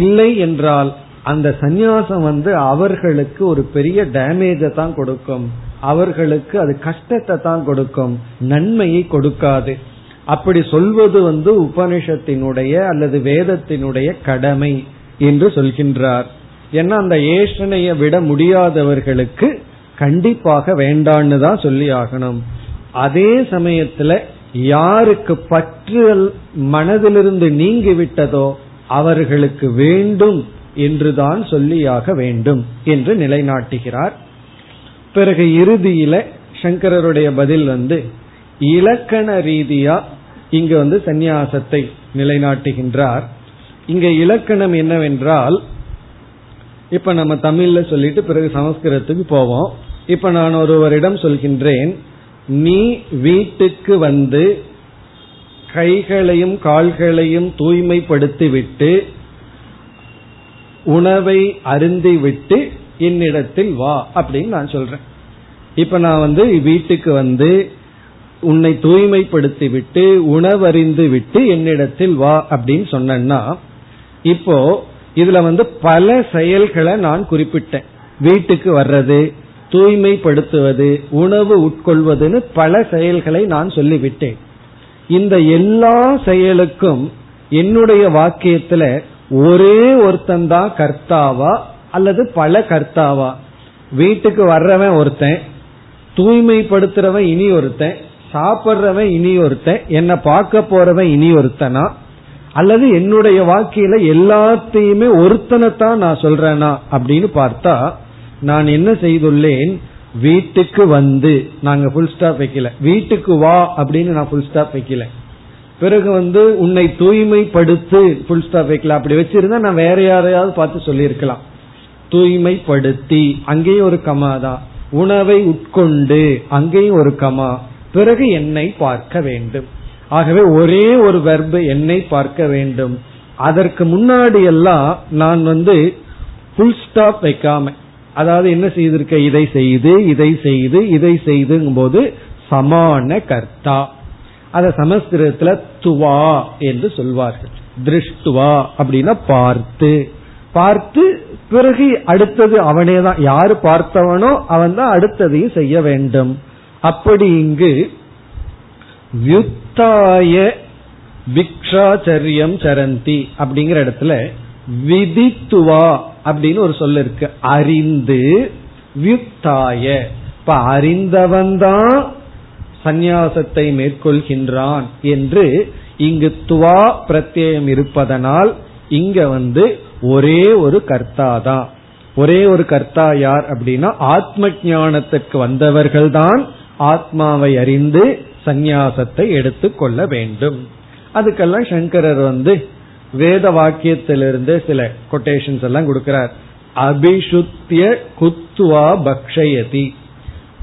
இல்லை என்றால் அந்த சந்நியாசம் அவர்களுக்கு ஒரு பெரிய டேமேஜை தான் கொடுக்கும், அவர்களுக்கு அது கஷ்டத்தை தான் கொடுக்கும், நன்மையை கொடுக்காது. அப்படி சொல்வது உபனிஷத்தினுடைய அல்லது வேதத்தினுடைய கடமை என்று சொல்கின்றார். ஏன்னா அந்த ஏஷனைய விட முடியாதவர்களுக்கு கண்டிப்பாக வேண்டான்னு தான் சொல்லி ஆகணும். அதே சமயத்துல யாருக்கு பற்று மனதிலிருந்து நீங்கிவிட்டதோ அவர்களுக்கு வேண்டும் என்றுதான் சொல்லியாக வேண்டும் என்று நிலைநாட்டுகிறார். பிறகு இறுதியில சங்கரருடைய பதில் இலக்கண ரீதியா இங்கு சந்நியாசத்தை நிலைநாட்டுகின்றார். இங்க இலக்கணம் என்னவென்றால், இப்ப நம்ம தமிழ்ல சொல்லிட்டு பிறகு சமஸ்கிருதத்துக்கு போவோம். இப்ப நான் ஒருவரிடம் சொல்கின்றேன், நீ வீட்டுக்கு கைகளையும் கால்களையும் தூய்மைப்படுத்திவிட்டு உணவை அருந்திவிட்டு என்னிடத்தில் வா அப்படின்னு நான் சொல்றேன். இப்ப நான் வீட்டுக்கு உன்னை தூய்மைப்படுத்திவிட்டு உணவறிந்து விட்டு என்னிடத்தில் வா அப்படின்னு சொன்னா, இப்போ இதுல பல செயல்களை நான் குறிப்பிட்டேன். வீட்டுக்கு வர்றது, தூய்மைப்படுத்துவது, உணவு உட்கொள்வதுன்னு பல செயல்களை நான் சொல்லிவிட்டேன். இந்த எல்லா செயலுக்கும் என்னுடைய வாக்கியத்துல ஒரே ஒருத்தன் தான் கர்த்தாவா அல்லது பல கர்த்தாவா? வீட்டுக்கு வர்றவன் ஒருத்தன், தூய்மைப்படுத்துறவன் இனி ஒருத்தன், சாப்பிட்றவன் இனி ஒருத்தன், என்னை பார்க்க போறவன் இனி ஒருத்தனா, அல்லது என்னுடைய வாக்கியில எல்லாத்தையுமே ஒருத்தனைத்தான் நான் சொல்றேனா அப்படின்னு பார்த்தா, நான் என்ன செய்துள்ளேன், வீட்டுக்கு வந்து, நாங்க ஃபுல் ஸ்டாப் வைக்கல, வீட்டுக்கு வா அப்படின்னு நான் ஃபுல் ஸ்டாப் வைக்கல, பிறகு வந்து உன்னை தூய்மைப்படுத்து ஃபுல் ஸ்டாப் வைக்கல. அப்படி வச்சிருந்தா நான் வேற யாரையாவது பார்த்து சொல்லியிருக்கலாம், தூய்மைப்படுத்தி, அங்கேயும் ஒரு கமாதான், உணவை உட்கொண்டு, அங்கேயும் ஒரு கமா, பிறகு என்னை பார்க்க வேண்டும். ஆகவே ஒரே ஒரு வெர்பு, என்னை பார்க்க வேண்டும். அதற்கு முன்னாடி எல்லாம் நான் வந்து ஃபுல் ஸ்டாப் வைக்காம, அதாவது என்ன செய்திருக்க, இதை செய்து இதை செய்து இதை செய்துங்கும் போது சமான கர்த்தா, அத சமஸ்கிருதத்துல துவா என்று சொல்வார்கள். திருஷ்டுவா அப்படின்னா பார்த்து பார்த்து, பிறகு அடுத்தது அவனே தான், யாரு பார்த்தவனோ அவன் தான் அடுத்ததையும் செய்ய வேண்டும். அப்படி இங்கு வியுத்தாய விக்ஷாச்சரியம் சரந்தி அப்படிங்கிற இடத்துல விதித்துவா அப்படின்னு ஒரு சொல் இருக்கு, அறிந்து. வியுத்தாய, இப்ப அறிந்தவன் தான் சந்நியாசத்தை மேற்கொள்கின்றான் என்று இங்கு துவா பிரத்யம் இருப்பதனால் இங்க வந்து ஒரே ஒரு கர்த்தா தான். ஒரே ஒரு கர்த்தா யார் அப்படின்னா, ஆத்ம ஞானத்துக்கு வந்தவர்கள்தான் ஆத்மாவை அறிந்து சந்நியாசத்தை எடுத்துக்கொள்ள வேண்டும். அதுக்கெல்லாம் சங்கரர் வந்து வேத வாக்கியத்திலிருந்து சில கொட்டேஷன்ஸ் எல்லாம் கொடுக்கிறார். அபிஷுத்திய குத்துவா பக்ஷயதி,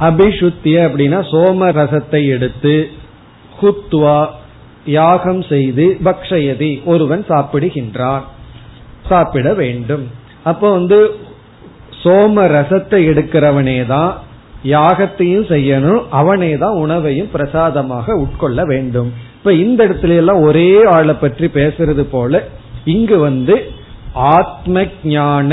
அபிஷுத்திய அப்படின்னா சோம ரசத்தை எடுத்து, குத்துவா யாகம் செய்து, பக்ஷயதி ஒருவன் சாப்பிடுகின்றான், சாப்பிட வேண்டும். அப்ப வந்து சோம ரசத்தை எடுக்கிறவனே தான் யாகத்தையும் செய்யணும், அவனே தான் உணவையும் பிரசாதமாக உட்கொள்ள வேண்டும். இப்ப இந்த இடத்துல எல்லாம் ஒரே ஆளை பற்றி பேசுறது போல இங்கு வந்து ஆத்ம ஞான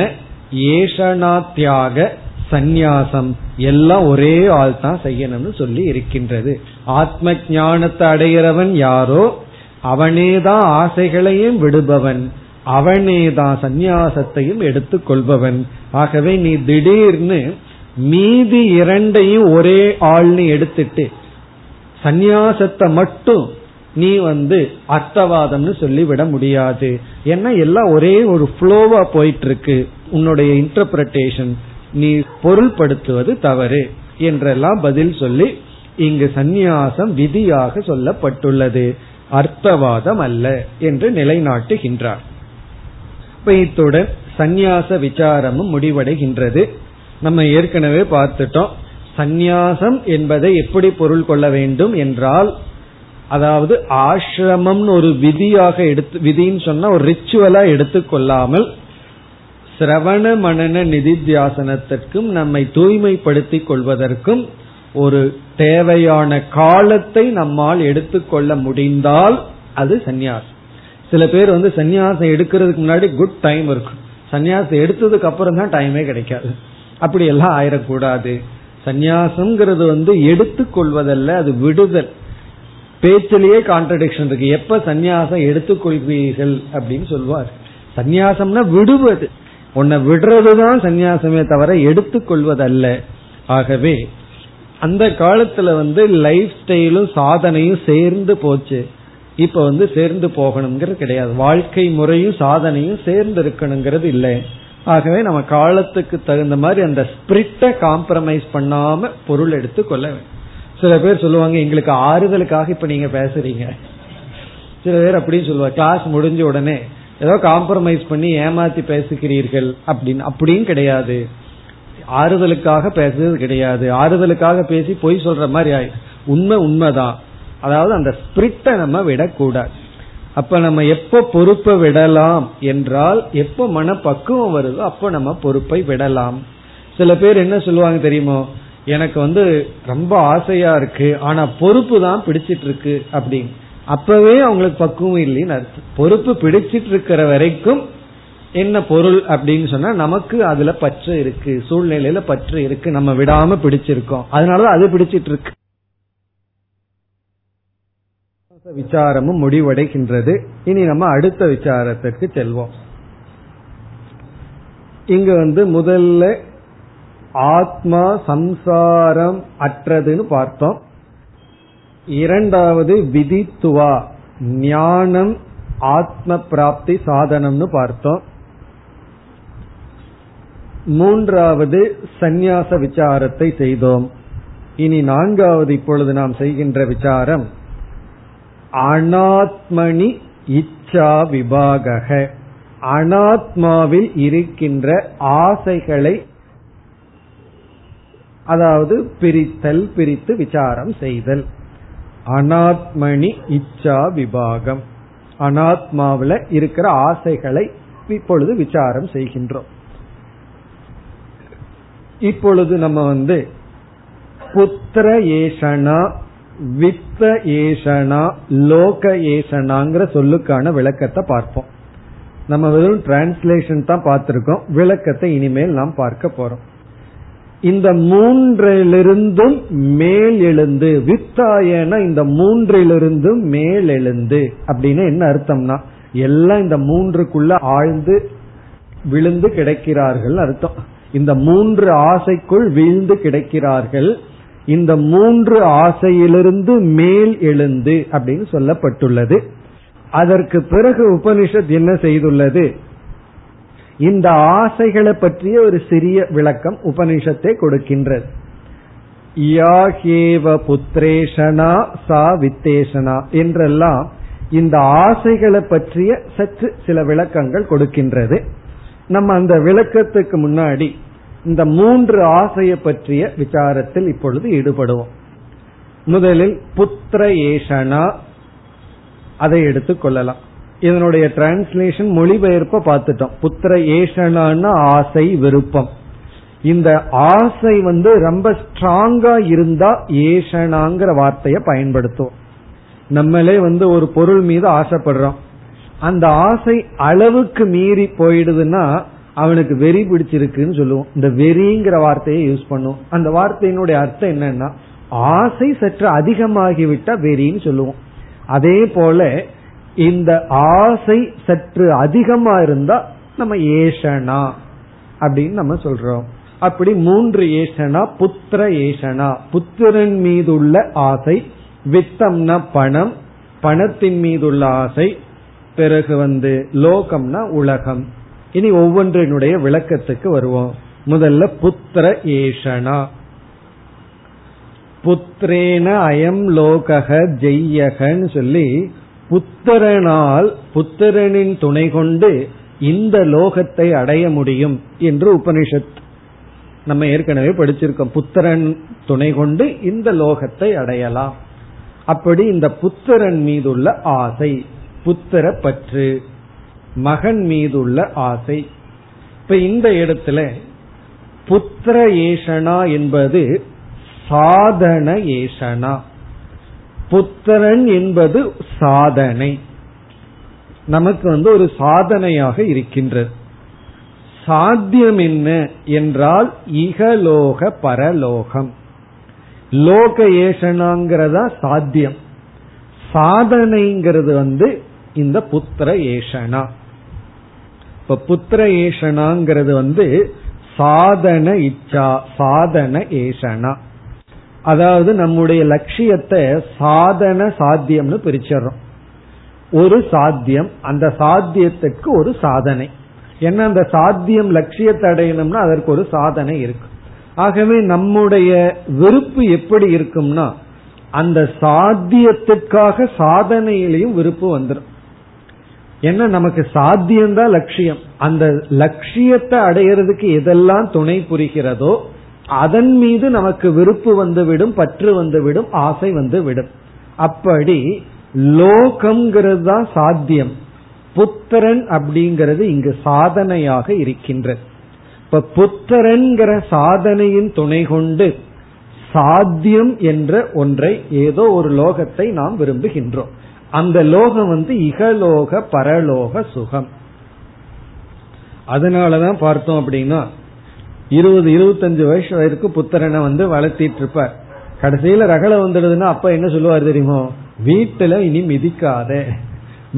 ஏஷனாத்யாக சந்நியாசம் எல்லாம் ஒரே ஆள் தான் செய்யணும்னு சொல்லி இருக்கின்றது. ஆத்ம ஞானத்தை அடைகிறவன் யாரோ அவனேதான் ஆசைகளையும் விடுபவன், அவனேதான் சந்நியாசத்தையும் எடுத்துக்கொள்பவன். ஆகவே நீ திடீர்னு மீதி இரண்டையும் ஒரே ஆள்னு எடுத்துட்டு சந்நியாசத்தை மட்டும் நீ வந்து அர்த்தவாதம்னு சொல்லிவிட முடியாது. ஏன்னா எல்லாம் ஒரே ஒரு ஃப்ளோவா போயிட்டு இருக்கு, உன்னுடைய இன்டர்பிரேஷன் நீ பொருள்படுத்துவது தவறு என்றெல்லாம் பதில் சொல்லி இங்கு சந்நியாசம் விதியாக சொல்லப்பட்டுள்ளது, அர்த்தவாதம் அல்ல என்று நிலைநாட்டுகின்றார். இப்ப இத்துடன் சந்நியாச விசாரமும் முடிவடைகின்றது. நம்ம ஏற்கனவே பார்த்துட்டோம், சந்நியாசம் என்பதை எப்படி பொருள் கொள்ள வேண்டும் என்றால், அதாவது ஆசிரமம் ஒரு விதியாக எடுத்து, விதின்னு சொன்னா ஒரு ரிச்சுவலா எடுத்துக்கொள்ளாமல், சிரவண மனன நிதித்தியாசனத்திற்கும் நம்மை தூய்மைப்படுத்தி கொள்வதற்கும் ஒரு தேவையான காலத்தை நம்மால் எடுத்துக்கொள்ள முடிந்தால் அது சந்நியாசம். சில பேர் வந்து சந்நியாசம் எடுக்கிறதுக்கு முன்னாடி குட் டைம் இருக்கும், சந்நியாசம் எடுத்ததுக்கு அப்புறம் தான் டைமே கிடைக்காது. அப்படி எல்லாம் ஆயிடக்கூடாது. சந்நியாசம்ங்கிறது வந்து எடுத்துக்கொள்வதல்ல, அது விடுதல். பேச்சிலேயே கான்ட்ரடிக்ஷன் இருக்கு, எப்ப சந்நியாசம் எடுத்துக்கொள்வீர்கள் அப்படின்னு சொல்வார். சந்நியாசம்னா விடுவது, உன்னை விடுறதுதான் சந்நியாசமே தவிர எடுத்துக்கொள்வதல்ல. ஆகவே அந்த காலத்துல வந்து லைஃப் ஸ்டைலும் சாதனையும் சேர்ந்து போச்சு, இப்ப வந்து சேர்ந்து போகணுங்கிறது கிடையாது, வாழ்க்கை முறையும் சாதனையும் சேர்ந்து இருக்கணுங்கிறது இல்லை. ஆகவே நம்ம காலத்துக்கு தகுந்த மாதிரி அந்த ஸ்பிரிட்டை காம்ப்ரமைஸ் பண்ணாம பொருள் எடுத்து கொள்ள வேண்டும். சில பேர் சொல்லுவாங்க, எங்களுக்கு ஆறுதலுக்காக இப்ப நீங்க பேசுறீங்க. சில பேர் அப்படின்னு சொல்லுவாங்க, கிளாஸ் முடிஞ்ச உடனே ஏதோ காம்ப்ரமைஸ் பண்ணி ஏமாத்தி பேசுகிறீர்கள் அப்படின்னு. அப்படியும் கிடையாது, ஆறுதலுக்காக பேசுறது கிடையாது, ஆறுதலுக்காக பேசி பொய் சொல்ற மாதிரி ஆயிடுச்சு. உண்மை உண்மைதான். அதாவது அந்த ஸ்பிரிட்டை நம்ம விடக்கூடாது. அப்ப நம்ம எப்ப பொறுப்பை விடலாம் என்றால், எப்ப மனப்பக்குவம் வருதோ அப்ப நம்ம பொறுப்பை விடலாம். சில பேர் என்ன சொல்லுவாங்க தெரியுமோ, எனக்கு வந்து ரொம்ப ஆசையா இருக்கு ஆனா பொறுப்பு தான் பிடிச்சிட்டு இருக்கு அப்படின்னு. அப்பவே அவங்களுக்கு பக்குவம் இல்லைன்னு அர்த்தம். பொறுப்பு பிடிச்சிட்டு இருக்கிற வரைக்கும் என்ன பொருள் அப்படின்னு சொன்னா, நமக்கு அதுல பற்று இருக்கு, சூழ்நிலையில பற்று இருக்கு, நம்ம விடாம பிடிச்சிருக்கோம், அதனாலதான் அது பிடிச்சிட்டு இருக்கு. விசாரமும் முடிவடைகின்றது. இனி நம்ம அடுத்த விசாரத்திற்கு செல்வோம். இங்க முதல்ல ஆத்மா சம்சாரம் அற்றதுன்னு பார்த்தோம். இரண்டாவது விதித்துவா ஞானம் ஆத்ம பிராப்தி சாதனம்னு பார்த்தோம். மூன்றாவது சந்நியாச விசாரத்தை செய்தோம். இனி நான்காவது இப்பொழுது நாம் செய்கின்ற விசாரம் அனாத்மனி இச்சா விபாகக, அனாத்மாவில் இருக்கின்ற ஆசைகளை அதாவது பிரித்தல், பிரித்து விசாரம் செய்தல். அனாத்மனி இச்சா விபாகம், அனாத்மாவில் இருக்கிற ஆசைகளை இப்பொழுது விசாரம் செய்கின்றோம். இப்பொழுது நம்ம புத்திர ஏஷனா வித்த ஏஷனா லோக ஏஷனாங்கிற சொல்லுக்கான விளக்கத்தை பார்ப்போம். நம்ம வெறும் டிரான்ஸ்லேஷன் தான் பார்த்திருக்கோம், விளக்கத்தை இனிமேல் நாம் பார்க்க போறோம். இந்த மூன்றிலிருந்தும் மேல் எழுந்து, வித்தாயன இந்த மூன்றிலிருந்தும் மேல் எழுந்து அப்படின்னு என்ன அர்த்தம்னா, எல்லாம் இந்த மூன்றுக்குள்ள ஆழ்ந்து விழுந்து கிடைக்கிறார்கள் அர்த்தம். இந்த மூன்று ஆசைக்குள் வீழ்ந்து கிடைக்கிறார்கள். இந்த மூன்று ஆசையிலிருந்து மேல் எழுந்து அப்படின்னு சொல்லப்பட்டுள்ளது. அதற்கு பிறகு உபனிஷத் என்ன செய்துள்ளது, இந்த ஆசைகளை பற்றிய ஒரு சிறிய விளக்கம் உபனிஷத்தை கொடுக்கின்றது. யாஹேவ புத்ரேஷனா சா வித்தேஷனா என்றெல்லாம் இந்த ஆசைகளை பற்றிய சற்று சில விளக்கங்கள் கொடுக்கின்றது. நம்ம அந்த விளக்கத்துக்கு முன்னாடி இந்த மூன்று ஆசையை பற்றிய விசாரத்தில் இப்பொழுது ஈடுபடுவோம். முதலில் புத்திர ஏஷனா, அதை எடுத்துக்கொள்ளலாம். இதனுடைய டிரான்ஸ்லேஷன் மொழிபெயர்ப்ப பார்த்துட்டோம். புத்திர ஏஷனான ஆசை, விருப்பம். இந்த ஆசை ரொம்ப ஸ்ட்ராங்கா இருந்தா ஏஷனாங்கிற வார்த்தையை பயன்படுத்துவோம். நம்மளே ஒரு பொருள் மீது ஆசைப்படுறோம், அந்த ஆசை அளவுக்கு மீறி போயிடுதுன்னா அவனுக்கு வெறி பிடிச்சிருக்குன்னு சொல்லுவோம். இந்த வெறிங்கிற வார்த்தையை யூஸ் பண்ணுவோம். அந்த வார்த்தையினுடைய அர்த்தம் என்னன்னா, ஆசை சற்று அதிகமாகிவிட்டா வெறின்னு சொல்லுவோம். அதே போல இந்த ஆசை சற்று அதிகமா இருந்தா நம்ம ஏஷனா அப்படின்னு நம்ம சொல்றோம். அப்படி மூன்று ஏஷனா, புத்திர ஏஷனா புத்திரன் மீது உள்ள ஆசை, வித்தம்னா பணம், பணத்தின் மீது உள்ள ஆசை, பிறகு லோகம்னா உலகம். இனி ஒவ்வொன்றினுடைய விளக்கத்துக்கு வருவோம். முதல்ல புத்திர ஏஷனா. புத்திரேன அயம் லோகக ஜெய்யகன்னு சொல்லி, புத்திரனால், புத்திரனின் துணை கொண்டு இந்த லோகத்தை அடைய முடியும் என்று உபனிஷத். நம்ம ஏற்கனவே படிச்சிருக்கோம், புத்திரன் துணை கொண்டு இந்த லோகத்தை அடையலாம். அப்படி இந்த புத்திரன் மீதுள்ள ஆசை, புத்திர பற்று, மகன் மீதுள்ள ஆசை. இப்ப இந்த இடத்துல புத்திர ஏஷனா என்பது சாதன ஏஷனா. புத்திரன் என்பது சாதனை, நமக்கு ஒரு சாதனையாக இருக்கின்றது. சாத்தியம் என்ன என்றால் இகலோக பரலோகம். லோக ஏஷனாங்கிறதா சாத்தியம், சாதனைங்கிறது இந்த புத்திர ஏஷனா. இப்ப புத்திர ஏஷனாங்கிறது சாதன இச்சா, சாதன ஏஷனா. அதாவது நம்முடைய லட்சியத்தை சாதன சாத்தியம்னு பிரிச்சறோம். ஒரு சாத்தியம், அந்த சாத்தியத்துக்கு ஒரு சாதனை. ஏன்னா அந்த சாத்தியம் லட்சியத்தை அடையணும்னா அதற்கு ஒரு சாதனை இருக்கு. ஆகவே நம்முடைய விருப்பு எப்படி இருக்கும்னா, அந்த சாத்தியத்துக்காக சாதனையிலையும் விருப்பு வந்துடும். ஏன்னா நமக்கு சாத்தியம்தான் லட்சியம். அந்த லட்சியத்தை அடையிறதுக்கு எதெல்லாம் துணை புரிகிறதோ அதன் மீது நமக்கு விருப்பு வந்துவிடும், பற்று வந்துவிடும், ஆசை வந்துவிடும். அப்படி லோகம்ங்கிறது தான் சாத்தியம், புத்திரன் அப்படிங்கிறது இங்கு சாதனையாக இருக்கின்றது. இப்ப புத்திரன்கிற சாதனையின் துணை கொண்டு சாத்தியம் என்ற ஒன்றை, ஏதோ ஒரு லோகத்தை நாம் விரும்புகின்றோம். அந்த லோகம் இகலோக பரலோக சுகம். அதனாலதான் பார்த்தோம் அப்படின்னா 20-25 வயசு வரைக்கும் புத்திரனை வந்து வளர்த்திட்டு இருப்பார். கடைசியில ரகளை வந்துடுதுன்னா அப்ப என்ன சொல்லுவார் தெரியுமோ, வீட்டுல இனி மிதிக்காத,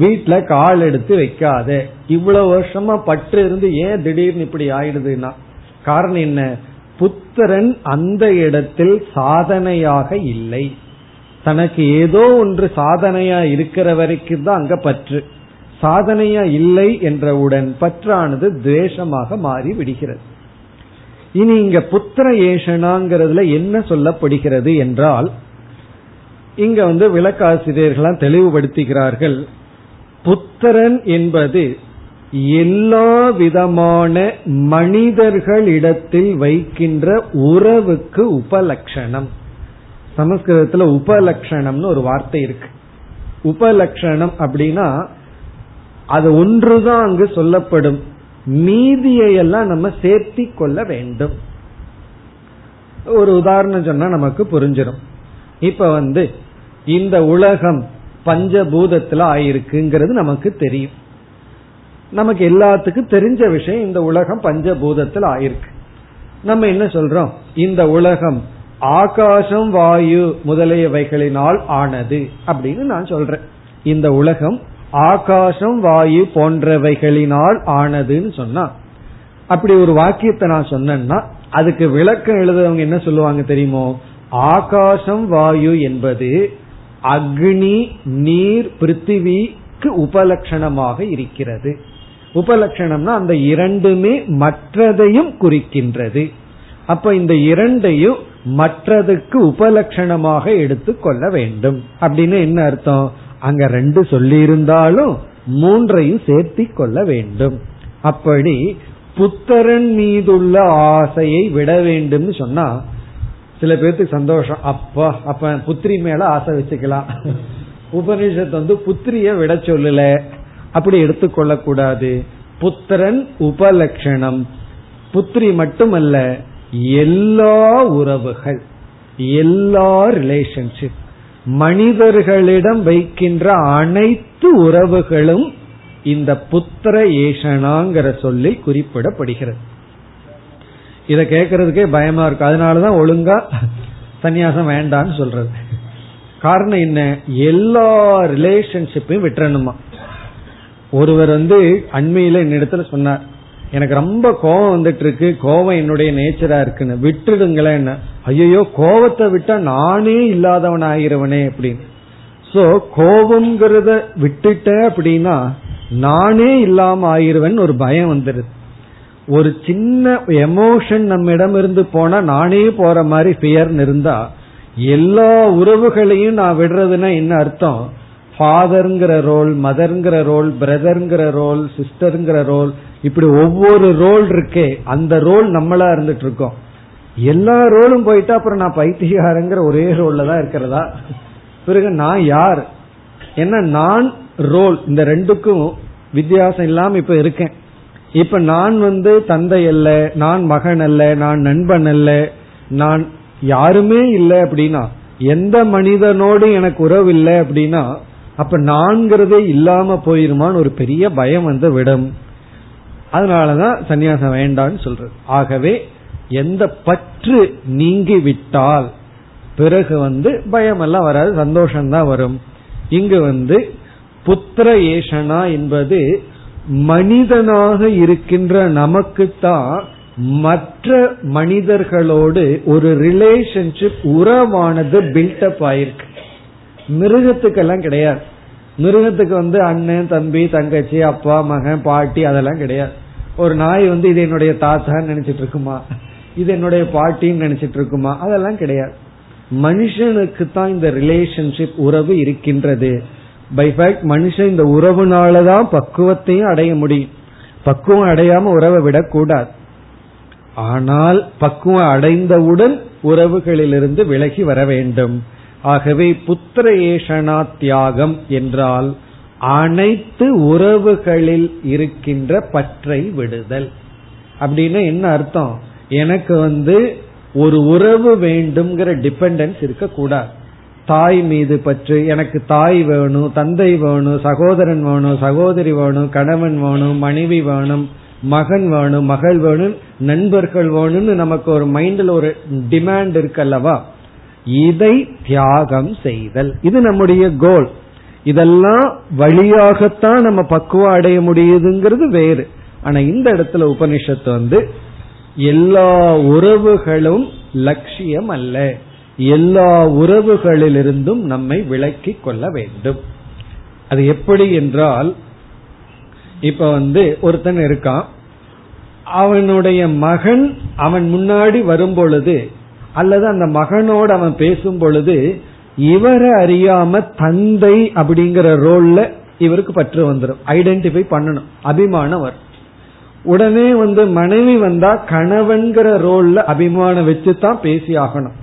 வீட்டுல கால் எடுத்து வைக்காத, இவ்வளவு வருஷமா பற்று இருந்து ஏன் திடீர்னு இப்படி ஆயிடுதுன்னா காரணம் என்ன, புத்திரன் அந்த இடத்தில் சாதனையாக இல்லை. தனக்கு ஏதோ ஒன்று சாதனையா இருக்கிற வரைக்கும் தான் அங்க பற்று, சாதனையா இல்லை என்றவுடன் பற்றானது துவேஷமாக மாறி விடுகிறது. இனி இங்க புத்திர ஏஷனாங்கிறதுல என்ன சொல்லப்படுகிறது என்றால், இங்க வந்து விளக்காசிரியர்களாம் தெளிவுபடுத்துகிறார்கள், புத்திரன் என்பது எல்லா விதமான மனிதர்களிடத்தில் வைக்கின்ற உறவுக்கு உபலட்சணம். சமஸ்கிருதத்துல உபலட்சணம்னு ஒரு வார்த்தை இருக்கு. உபலட்சணம் அப்படின்னா அது ஒன்றுதான் அங்கு சொல்லப்படும், மீதியெல்லாம் நம்ம சேர்த்தி கொள்ள வேண்டும். ஒரு உதாரணம் சொன்னா நமக்கு புரிஞ்சிடும். இப்ப வந்து இந்த உலகம் பஞ்சபூதத்துல ஆயிருக்குங்கிறது நமக்கு தெரியும், நமக்கு எல்லாத்துக்கும் தெரிஞ்ச விஷயம். இந்த உலகம் பஞ்சபூதத்தில் ஆயிருக்கு, நம்ம என்ன சொல்றோம், இந்த உலகம் ஆகாசம் வாயு முதலியவைகளினால் ஆனது அப்படின்னு நான் சொல்றேன். இந்த உலகம் ஆகாசம் வாயு போன்றவைகளினால் ஆனதுன்னு சொன்னா, அப்படி ஒரு வாக்கியத்தை நான் சொன்னேன்னா அதுக்கு விளக்கம் எழுதுறவங்க என்ன சொல்லுவாங்க தெரியுமோ, ஆகாசம் வாயு என்பது அக்னி நீர் பிருத்திவிக்கு உபலட்சணமாக இருக்கிறது. உபலட்சணம்னா அந்த இரண்டுமே மற்றதையும் குறிக்கின்றது. அப்ப இந்த இரண்டையும் மற்றதுக்கு உபலட்சணமாக எடுத்து கொள்ள வேண்டும். அப்படின்னு என்ன அர்த்தம், அங்க ரெண்டு சொல்லி இருந்தாலும் மூன்றையும் சேர்த்தி கொள்ள வேண்டும். அப்படி புத்திரன் மீதுள்ள ஆசையை விட வேண்டும் சொன்னா சில பேருக்கு சந்தோஷம், அப்பா அப்ப புத்திரி மேல ஆசை வச்சுக்கலாம். உபனிஷத்து வந்து புத்திரிய விட சொல்லல, அப்படி எடுத்துக்கொள்ள கூடாது. புத்திரன் உபலட்சணம், புத்திரி மட்டுமல்ல எல்லா உறவுகள், எல்லா ரிலேஷன்ஷிப், மனிதர்களிடம் வைக்கின்ற அனைத்து உறவுகளும் இந்த புத்திர ஏஷனாங்கிற சொல்லில் குறிப்பிடப்படுகிறது. இத கேக்கிறதுக்கே பயமா இருக்கு, அதனாலதான் ஒழுங்கா சன்னியாசம் வேண்டான்னு சொல்றது. காரணம் என்ன, எல்லா ரிலேஷன்ஷிப்பையும் விட்டுறணுமா. ஒருவர் வந்து அண்மையில என்னிடத்துல சொன்னார், எனக்கு ரொம்ப கோபம் வந்துட்டு இருக்கு, கோபம் என்னுடைய நேச்சரா இருக்குன்னு விட்டுடுங்களேன். ஐயோ கோபத்தை விட்டா நானே இல்லாதவன் ஆகிறவனே அப்படின்னு. சோ கோபம்ங்கிறத விட்டுட்டேன் அப்படின்னா நானே இல்லாம ஆயிருவேன் ஒரு பயம் வந்துருது. ஒரு சின்ன எமோஷன் நம்ம இடம் இருந்து போனா நானே போற மாதிரி ஃபியர்னு இருந்தா எல்லா உறவுகளையும் நான் விடுறதுன்னா என்ன அர்த்தம், ஃபாதர்ங்கிற ரோல், மதர்ங்கிற ரோல், பிரதர்ங்கிற ரோல், சிஸ்டர்ங்கிற ரோல், இப்படி ஒவ்வொரு ரோல் இருக்கே அந்த ரோல் நம்மளா இருந்துட்டு இருக்கோம். எல்லா ரோலும் போயிட்டா அப்புறம் நான் பைத்தியக்காரங்கிற ஒரே ரோல்ல தான் இருக்கிறதா, பிறகு நான் யார் என்ன, நான் ரோல் இந்த ரெண்டுக்கும் வித்தியாசம் இல்லாம இப்ப இருக்கேன். இப்ப நான் வந்து தந்தை அல்ல, நான் மகன் அல்ல, நான் நண்பன் அல்ல, நான் யாருமே இல்லை அப்படின்னா, எந்த மனிதனோடு எனக்கு உறவு இல்லை அப்படின்னா அப்ப நான்கிறதே இல்லாம போயிருமான்னு ஒரு பெரிய பயம் வந்து விடும். அதனாலதான் சன்னியாசம் வேண்டான்னு சொல்றது. ஆகவே எந்த பற்று நீங்கி விட்டால் பிறகு வந்து பயமெல்லாம் வராது, சந்தோஷம்தான் வரும். இங்கு வந்து புத்திர ஏஷனா என்பது மனிதனாக இருக்கின்ற நமக்குத்தான் மற்ற மனிதர்களோடு ஒரு ரிலேஷன்ஷிப் உறவானது பில்டப் ஆயிருக்கு. மிருகத்துக்கெல்லாம் கிடையாது. மிருகத்துக்கு வந்து அண்ணன் தம்பி தங்கச்சி அப்பா மகன் பாட்டி அதெல்லாம் கிடையாது. ஒரு நாய் வந்து இது என்னுடைய தாத்தான்னு நினைச்சிட்டு இருக்குமா, இது என்னுடைய பாட்டின்னு நினைச்சிட்டு இருக்குமா, அதெல்லாம் கிடையாது. மனுஷனுக்கு தான் இந்த ரிலேஷன்ஷிப் உறவு இருக்கின்றது. பை ஃபேக்ட் மனுஷன் இந்த உறவுனாலதான் பக்குவத்தையும் அடைய முடியும். பக்குவம் அடையாம உறவை விடக்கூடாது. ஆனால் பக்குவம் அடைந்தவுடன் உறவுகளிலிருந்து விலகி வர வேண்டும். ஆகவே புத்திர ஏஷனா தியாகம் என்றால் அனைத்து உறவுகளில் இருக்கின்ற பற்றை விடுதல். அப்படின்னு என்ன அர்த்தம், எனக்கு வந்து ஒரு உறவு வேண்டும்ங்கிற டிபெண்டன்ஸ் இருக்கக்கூடாது. தாய் மீது பற்று, எனக்கு தாய் வேணும், தந்தை வேணும், சகோதரன் வேணும், சகோதரி வேணும், கணவன் வேணும், மனைவி வேணும், மகன் வேணும், மகள் வேணும், நண்பர்கள் வேணும்னு நமக்கு ஒரு மைண்ட்ல ஒரு டிமாண்ட் இருக்கல்லவா, இதை தியாகம் செய்தல், இது நம்முடைய கோல். இதெல்லாம் வழியாகத்தான் நம்ம பக்குவம் அடைய முடியுதுங்கிறது வேறு. ஆனா இந்த இடத்துல உபனிஷத்து எல்லா உறவுகளும் லட்சியம் அல்ல, எல்லா உறவுகளிலிருந்தும் நம்மை விலக்கி கொள்ள வேண்டும். அது எப்படி என்றால், இப்ப ஒருத்தன் இருக்கான், அவனுடைய மகன் அவன் முன்னாடி வரும் பொழுது அல்லது அந்த மகனோடு அவன் பேசும் பொழுது இவரை அறியாம தந்தை அப்படிங்கிற ரோல்ல இவருக்கு பற்று வந்துடும், ஐடென்டிஃபை பண்ணணும், அபிமானம் வரும். உடனே மனைவி வந்தா கணவன்கிற ரோல்ல அபிமானம் வச்சுதான் பேசி ஆகணும்.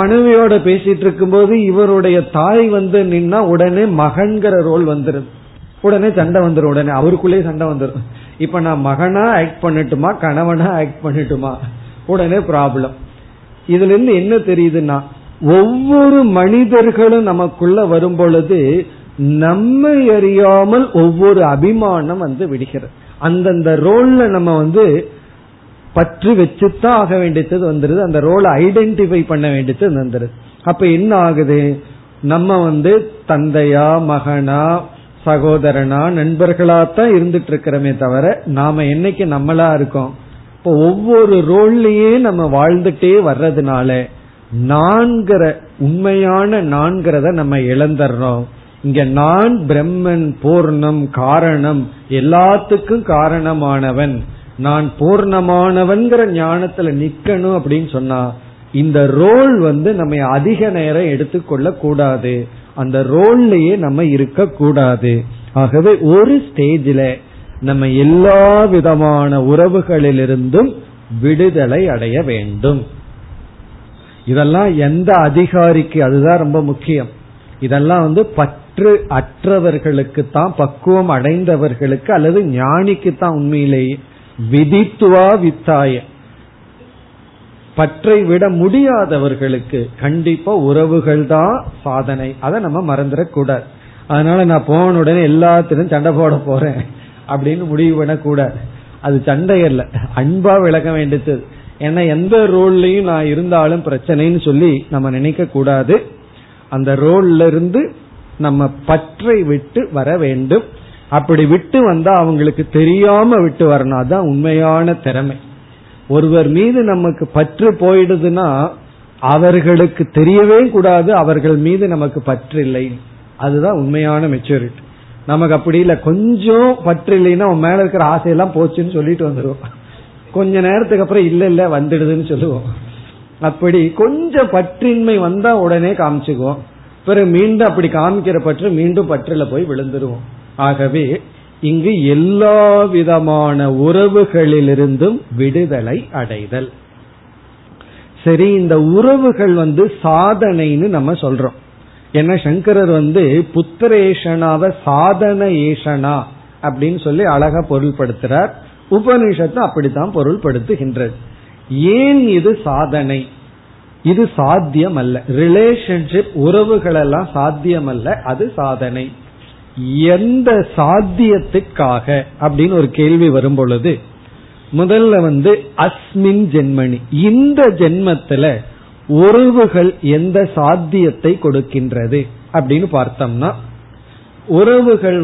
மனைவியோட பேசிட்டு இருக்கும் போது இவருடைய தாய் நின்னா உடனே மகன்கிற ரோல் வந்துடும், உடனே சண்டை வந்துடும், உடனே அவருக்குள்ளே சண்டை வந்துடும். இப்ப நான் மகனா ஆக்ட் பண்ணட்டுமா, கணவனா ஆக்ட் பண்ணட்டுமா, உடனே ப்ராப்ளம். இதுல இருந்து என்ன தெரியுதுன்னா, ஒவ்வொரு மனிதர்களும் நமக்குள்ள வரும் பொழுது நம்மை அறியாமல் ஒவ்வொரு அபிமானம் விடுகிறது. அந்தந்த ரோல்ல நம்ம பற்று வச்சுதான் ஆக வேண்டியது வந்துருது, அந்த ரோலை ஐடென்டிஃபை பண்ண வேண்டியது வந்துருது. அப்ப என்ன ஆகுது, நம்ம தந்தையா மகனா சகோதரனா நண்பர்களாத்தான் இருந்துட்டு இருக்கிறோமே தவிர நாம என்னைக்கு நம்மளா இருக்கோம். இப்போ ஒவ்வொரு ரோல்லயே நம்ம வாழ்ந்துட்டே வர்றதுனால நான்கிற உண்மையான நான்கிறத நம்ம இழந்துடுறோம். இங்க நான் பிரம்மன், பூர்ணம், காரணம், எல்லாத்துக்கும் காரணமானவன், நான் பூர்ணமானவன்கிற ஞானத்துல நிக்கணும் அப்படின்னு சொன்னா இந்த ரோல் நம்ம அதிக நேரம் எடுத்துக்கொள்ள கூடாது, அந்த ரோல்லயே நம்ம இருக்க கூடாது. ஆகவே ஒரு ஸ்டேஜில நம்ம எல்லா விதமான உறவுகளிலிருந்தும் விடுதலை அடைய வேண்டும். இதெல்லாம் எந்த அதிகாரிக்கு, அதுதான் ரொம்ப முக்கியம். இதெல்லாம் பற்று அற்றவர்களுக்கு தான், பக்குவம் அடைந்தவர்களுக்கு அல்லது ஞானிக்கு தான் உண்மையிலேயே. விதித்துவா வித்தாய, பற்றை விட முடியாதவர்களுக்கு கண்டிப்பா உறவுகள் தான் சாதனை, அதை நம்ம மறந்துடக்கூடாது. அதனால நான் போன உடனே எல்லாத்திலும் சண்டை போட போறேன் அப்படின்னு முடிவு பண்ணக்கூடாது. அது சண்டை அல்ல, அன்பா விளக்க வேண்டியது. ஏன்னா எந்த ரோல்லையும் நான் இருந்தாலும் பிரச்சனைன்னு சொல்லி நம்ம நினைக்க கூடாது. அந்த ரோல்ல இருந்து நம்ம பற்றை விட்டு வர வேண்டும். அப்படி விட்டு வந்தா அவங்களுக்கு தெரியாம விட்டு வரணும், அதுதான் உண்மையான திறமை. ஒருவர் மீது நமக்கு பற்று போயிடுதுன்னா அவர்களுக்கு தெரியவே கூடாது அவர்கள் மீது நமக்கு பற்று இல்லை, அதுதான் உண்மையான மெச்சூரிட்டி. நமக்கு அப்படி இல்லை, கொஞ்சம் பற்று இல்லைன்னா அவன் மேல இருக்கிற ஆசையெல்லாம் போச்சுன்னு சொல்லிட்டு வந்துடுவோம், கொஞ்ச நேரத்துக்கு அப்புறம் இல்ல இல்ல வந்துடுதுன்னு சொல்லுவோம். அப்படி கொஞ்சம் பற்றின்மை வந்தா உடனே காமிச்சுக்குவோம், பிறகு மீண்டும் அப்படி காமிக்கிற பற்று மீண்டும் பற்றுல போய் விழுந்துருவோம். ஆகவே இங்கு எல்லா விதமான உறவுகளிலிருந்தும் விடுதலை அடைதல். சரி, இந்த உறவுகள் சாதனைன்னு நம்ம சொல்றோம். ஏன்னா சங்கரர் புத்திரேஷனாவ சாதன ஏஷனா அப்படின்னு சொல்லி அழகா பொருள்படுத்துறார். உபனிஷத்து அப்படித்தான் பொருள்படுத்துகின்றது. ஏன் இது சாதனை? இது சாத்தியம் அல்ல, ரிலேஷன்ஷிப், உறவுகள் எல்லாம் சாத்தியம் அல்ல, அது சாதனை. எந்த சாத்தியத்துக்காக அப்படின்னு ஒரு கேள்வி வரும் பொழுது முதல்ல அஸ்மின் ஜென்மனி, இந்த ஜென்மத்துல உறவுகள் எந்த சாத்தியத்தை கொடுக்கின்றது அப்படின்னு பார்த்தோம்னா, உறவுகள்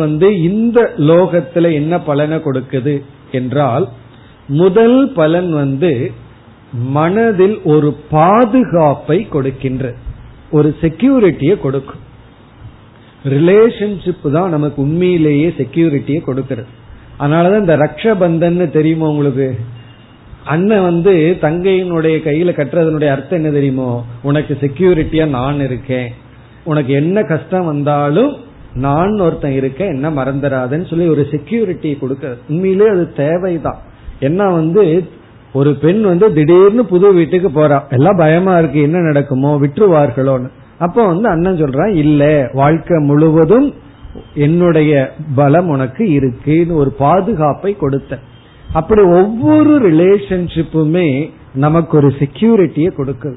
இந்த லோகத்துல என்ன பலனை கொடுக்குது என்றால், முதல் பலன் மனதில் ஒரு பாதுகாப்பை கொடுக்கின்ற ஒரு செக்யூரிட்டியை கொடுக்கும். ரிலேஷன்ஷிப் தான் நமக்கு உண்மையிலேயே செக்யூரிட்டியை கொடுக்கிறது. அதனாலதான் இந்த ரக்ஷபந்தன் தெரியுமோ உங்களுக்கு, அண்ணன் தங்கையினுடைய கையில கட்டுறதுனுடைய அர்த்தம் என்ன தெரியுமோ, உனக்கு செக்யூரிட்டியா நான் இருக்கேன், உனக்கு என்ன கஷ்டம் வந்தாலும் நான் ஒருத்தன் இருக்கேன், என்ன மறந்துடாதுன்னு சொல்லி ஒரு செக்யூரிட்டியை கொடுக்கிறது. உண்மையிலே அது தேவைதான். ஏன்னா ஒரு பெண் திடீர்னு புது வீட்டுக்கு போறா, எல்லாம் பயமா இருக்கு, என்ன நடக்குமோ, விட்டுருவார்களோன்னு. அப்ப அண்ணன் சொல்றான், இல்ல வாழ்க்கை முழுவதும் என்னுடைய பலம் உனக்கு இருக்குன்னு ஒரு பாதுகாப்பை கொடுத்த. அப்படி ஒவ்வொரு ரிலேஷன்ஷிப்புமே நமக்கு ஒரு செக்யூரிட்டியை கொடுக்குது.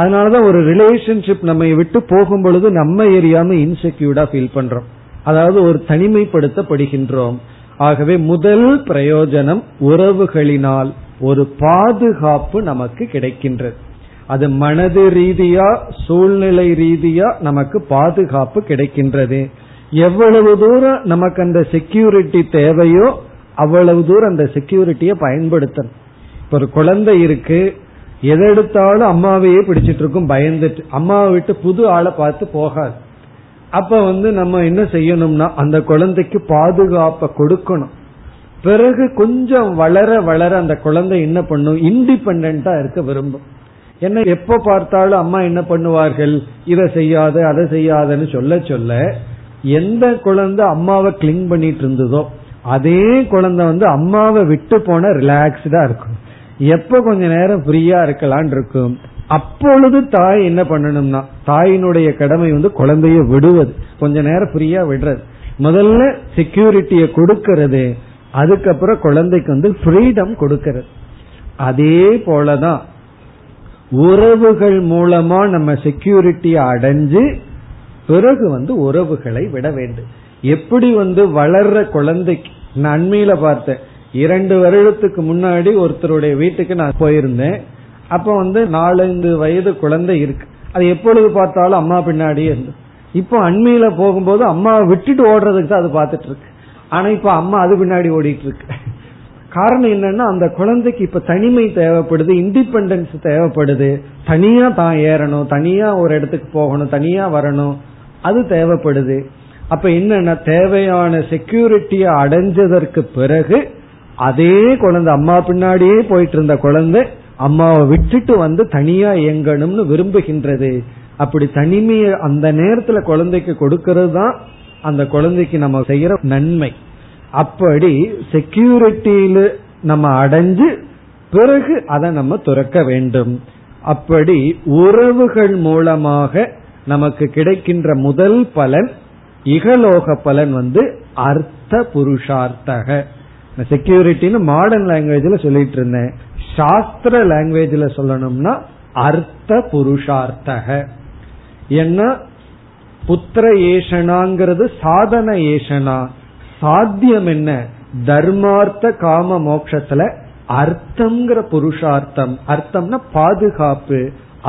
அதனாலதான் ஒரு ரிலேஷன்ஷிப் நம்ம விட்டு போகும் பொழுது நம்ம எரியாம இன்செக்யூர்டா ஃபீல் பண்றோம், அதாவது ஒரு தனிமைப்படுத்தப்படுகின்றோம். ஆகவே முதல் பிரயோஜனம் உறவுகளினால் ஒரு பாதுகாப்பு நமக்கு கிடைக்கின்றது. அது மனது ரீதியா சூழ்நிலை ரீதியா நமக்கு பாதுகாப்பு கிடைக்கின்றது. எவ்வளவு தூரம் நமக்கு அந்த செக்யூரிட்டி தேவையோ அவ்வளவு தூரம் அந்த செக்யூரிட்டியை பயன்படுத்தணும். இப்ப ஒரு குழந்தை இருக்கு, எதெடுத்தாலும் அம்மாவையே பிடிச்சிட்டு இருக்கும், பயந்துட்டு அம்மாவை விட்டு புது ஆளை பார்த்து போகாது. அப்ப நம்ம என்ன செய்யணும்னா அந்த குழந்தைக்கு பாதுகாப்பை கொடுக்கணும். பிறகு கொஞ்சம் வளர வளர அந்த குழந்தை என்ன பண்ணும், இண்டிபெண்டா இருக்க விரும்பும். என்ன எப்ப பார்த்தாலும் அம்மா என்ன பண்ணுவார்கள், இதை செய்யாத அதை செய்யாதன்னு சொல்ல சொல்ல எந்த குழந்தை அம்மாவை கிளிங் பண்ணிட்டு இருந்ததோ அதே குழந்தை அம்மாவை விட்டு போன ரிலாக்ஸ்டா இருக்கும். எப்ப கொஞ்ச நேரம் ஃப்ரீயா இருக்கலான் இருக்கும். அப்பொழுது தாய் என்ன பண்ணணும்னா, தாயினுடைய கடமை குழந்தைய விடுவது, கொஞ்ச நேரம் ஃப்ரீயா விடுறது. முதல்ல செக்யூரிட்டிய கொடுக்கறது, அதுக்கப்புறம் குழந்தைக்கு ஃப்ரீடம் கொடுக்கறது. அதே போலதான் உறவுகள் மூலமா நம்ம செக்யூரிட்டிய அடைஞ்சு பிறகு உறவுகளை விட வேண்டும். எப்படி வளர்ற குழந்தைக்கு, நான் அண்மையில பார்த்தேன், 2 வருடத்துக்கு முன்னாடி ஒருத்தருடைய வீட்டுக்கு நான் போயிருந்தேன். அப்ப 4-5 வயது குழந்தை இருக்கு. அது எப்பொழுது பார்த்தாலும் அம்மா பின்னாடியே இருந்து, இப்போ அண்மையில போகும்போது அம்மா விட்டுட்டு ஓடுறதுக்கு தான் அது பார்த்துட்டு இருக்கு. ஆனா இப்ப அம்மா அது பின்னாடி ஓடிட்டு இருக்கு. காரணம் என்னன்னா, அந்த குழந்தைக்கு இப்ப தனிமை தேவைப்படுது, இண்டிபெண்டன்ஸ் தேவைப்படுது. தனியா தான் ஏறணும், தனியா ஒரு இடத்துக்கு போகணும், தனியா வரணும், அது தேவைப்படுது. அப்ப என்னன்னா, தேவையான செக்யூரிட்டியை அடைஞ்சதற்கு பிறகு அதே குழந்தை, அம்மா பின்னாடியே போயிட்டு இருந்த குழந்தை அம்மாவை விட்டுட்டு தனியா இயங்கணும்னு விரும்புகின்றது. அப்படி தனிமையை அந்த நேரத்துல குழந்தைக்கு கொடுக்கறது தான் அந்த குழந்தைக்கு நம்ம செய்யற நன்மை. அப்படி செக்யூரிட்டியில நம்ம அடைஞ்சு பிறகு அதை நம்ம துறக்க வேண்டும். அப்படி உறவுகள் மூலமாக நமக்கு கிடைக்கின்ற முதல் பலன், இகலோக பலன் அர்த்த புருஷார்த்தக. செக்யூரிட்டின்னு மாடர்ன் லாங்குவேஜ்ல சொல்லிட்டு இருந்தேன், சாஸ்திர லாங்குவேஜ்ல சொல்லணும்னா அர்த்த புருஷார்த்தக. என்ன புத்திர ஏஷனாங்கிறது சாதன ஏஷனா, சாத்தியம் என்ன, தர்மார்த்த காம மோட்சத்துல அர்த்தம்ங்கிற புருஷார்த்தம். அர்த்தம்னா பாதுகாப்பு,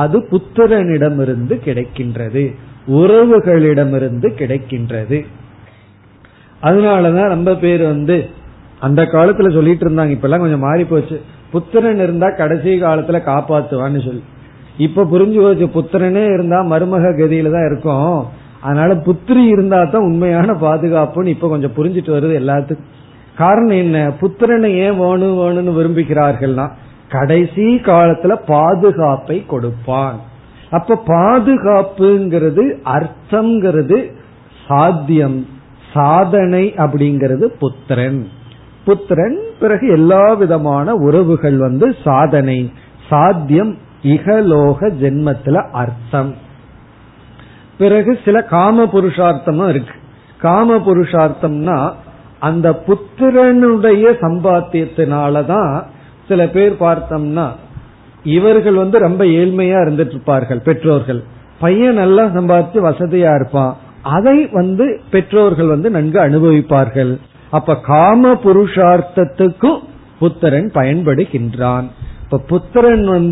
அது புத்திரனிடமிருந்து கிடைக்கின்றது, உறவுகளிடமிருந்து கிடைக்கின்றது. அதனாலதான் ரொம்ப பேர் அந்த காலத்துல சொல்லிட்டு இருந்தாங்க, இப்ப எல்லாம் கொஞ்சம் மாறி போச்சு, புத்திரன் இருந்தா கடைசி காலத்துல காப்பாத்துவான்னு சொல்லி. இப்ப புரிஞ்சு போச்சு, புத்திரனே இருந்தா மருமக கதியில தான் இருக்கும், அதனால புத்திரி இருந்தா தான் உண்மையான பாதுகாப்புன்னு இப்ப கொஞ்சம் புரிஞ்சிட்டு வருது எல்லாத்துக்கும். காரணம் என்ன, புத்திரனை ஏன் வேணும் வேணும்னு விரும்புகிறார்கள்னா கடைசி காலத்துல பாதுகாப்பை கொடுப்பான். அப்ப பாதுகாப்புங்கிறது, அர்த்தம்ங்கிறது சாத்தியம், சாதனை அப்படிங்கிறது புத்திரன். புத்திரன் பிறகு எல்லா விதமான உறவுகள் சாதனை, சாத்தியம், இகலோக ஜென்மத்துல அர்த்தம். பிறகு சில காம புருஷார்த்தமும் இருக்கு. காம புருஷார்த்தம்னா அந்த புத்திரனுடைய சம்பாத்தியத்தினாலதான் சில பேர் பார்த்தோம்னா இவர்கள் ரொம்ப ஏழ்மையா இருந்துட்டு இருப்பார்கள் பெற்றோர்கள். பையன் நல்லா சம்பாதிச்சு வசதியா இருப்பான், அதை பெற்றோர்கள் நன்கு அனுபவிப்பார்கள். அப்ப காம புருஷார்த்தத்துக்கும் புத்திரன் பயன்படுகின்றான். இப்ப புத்திரன்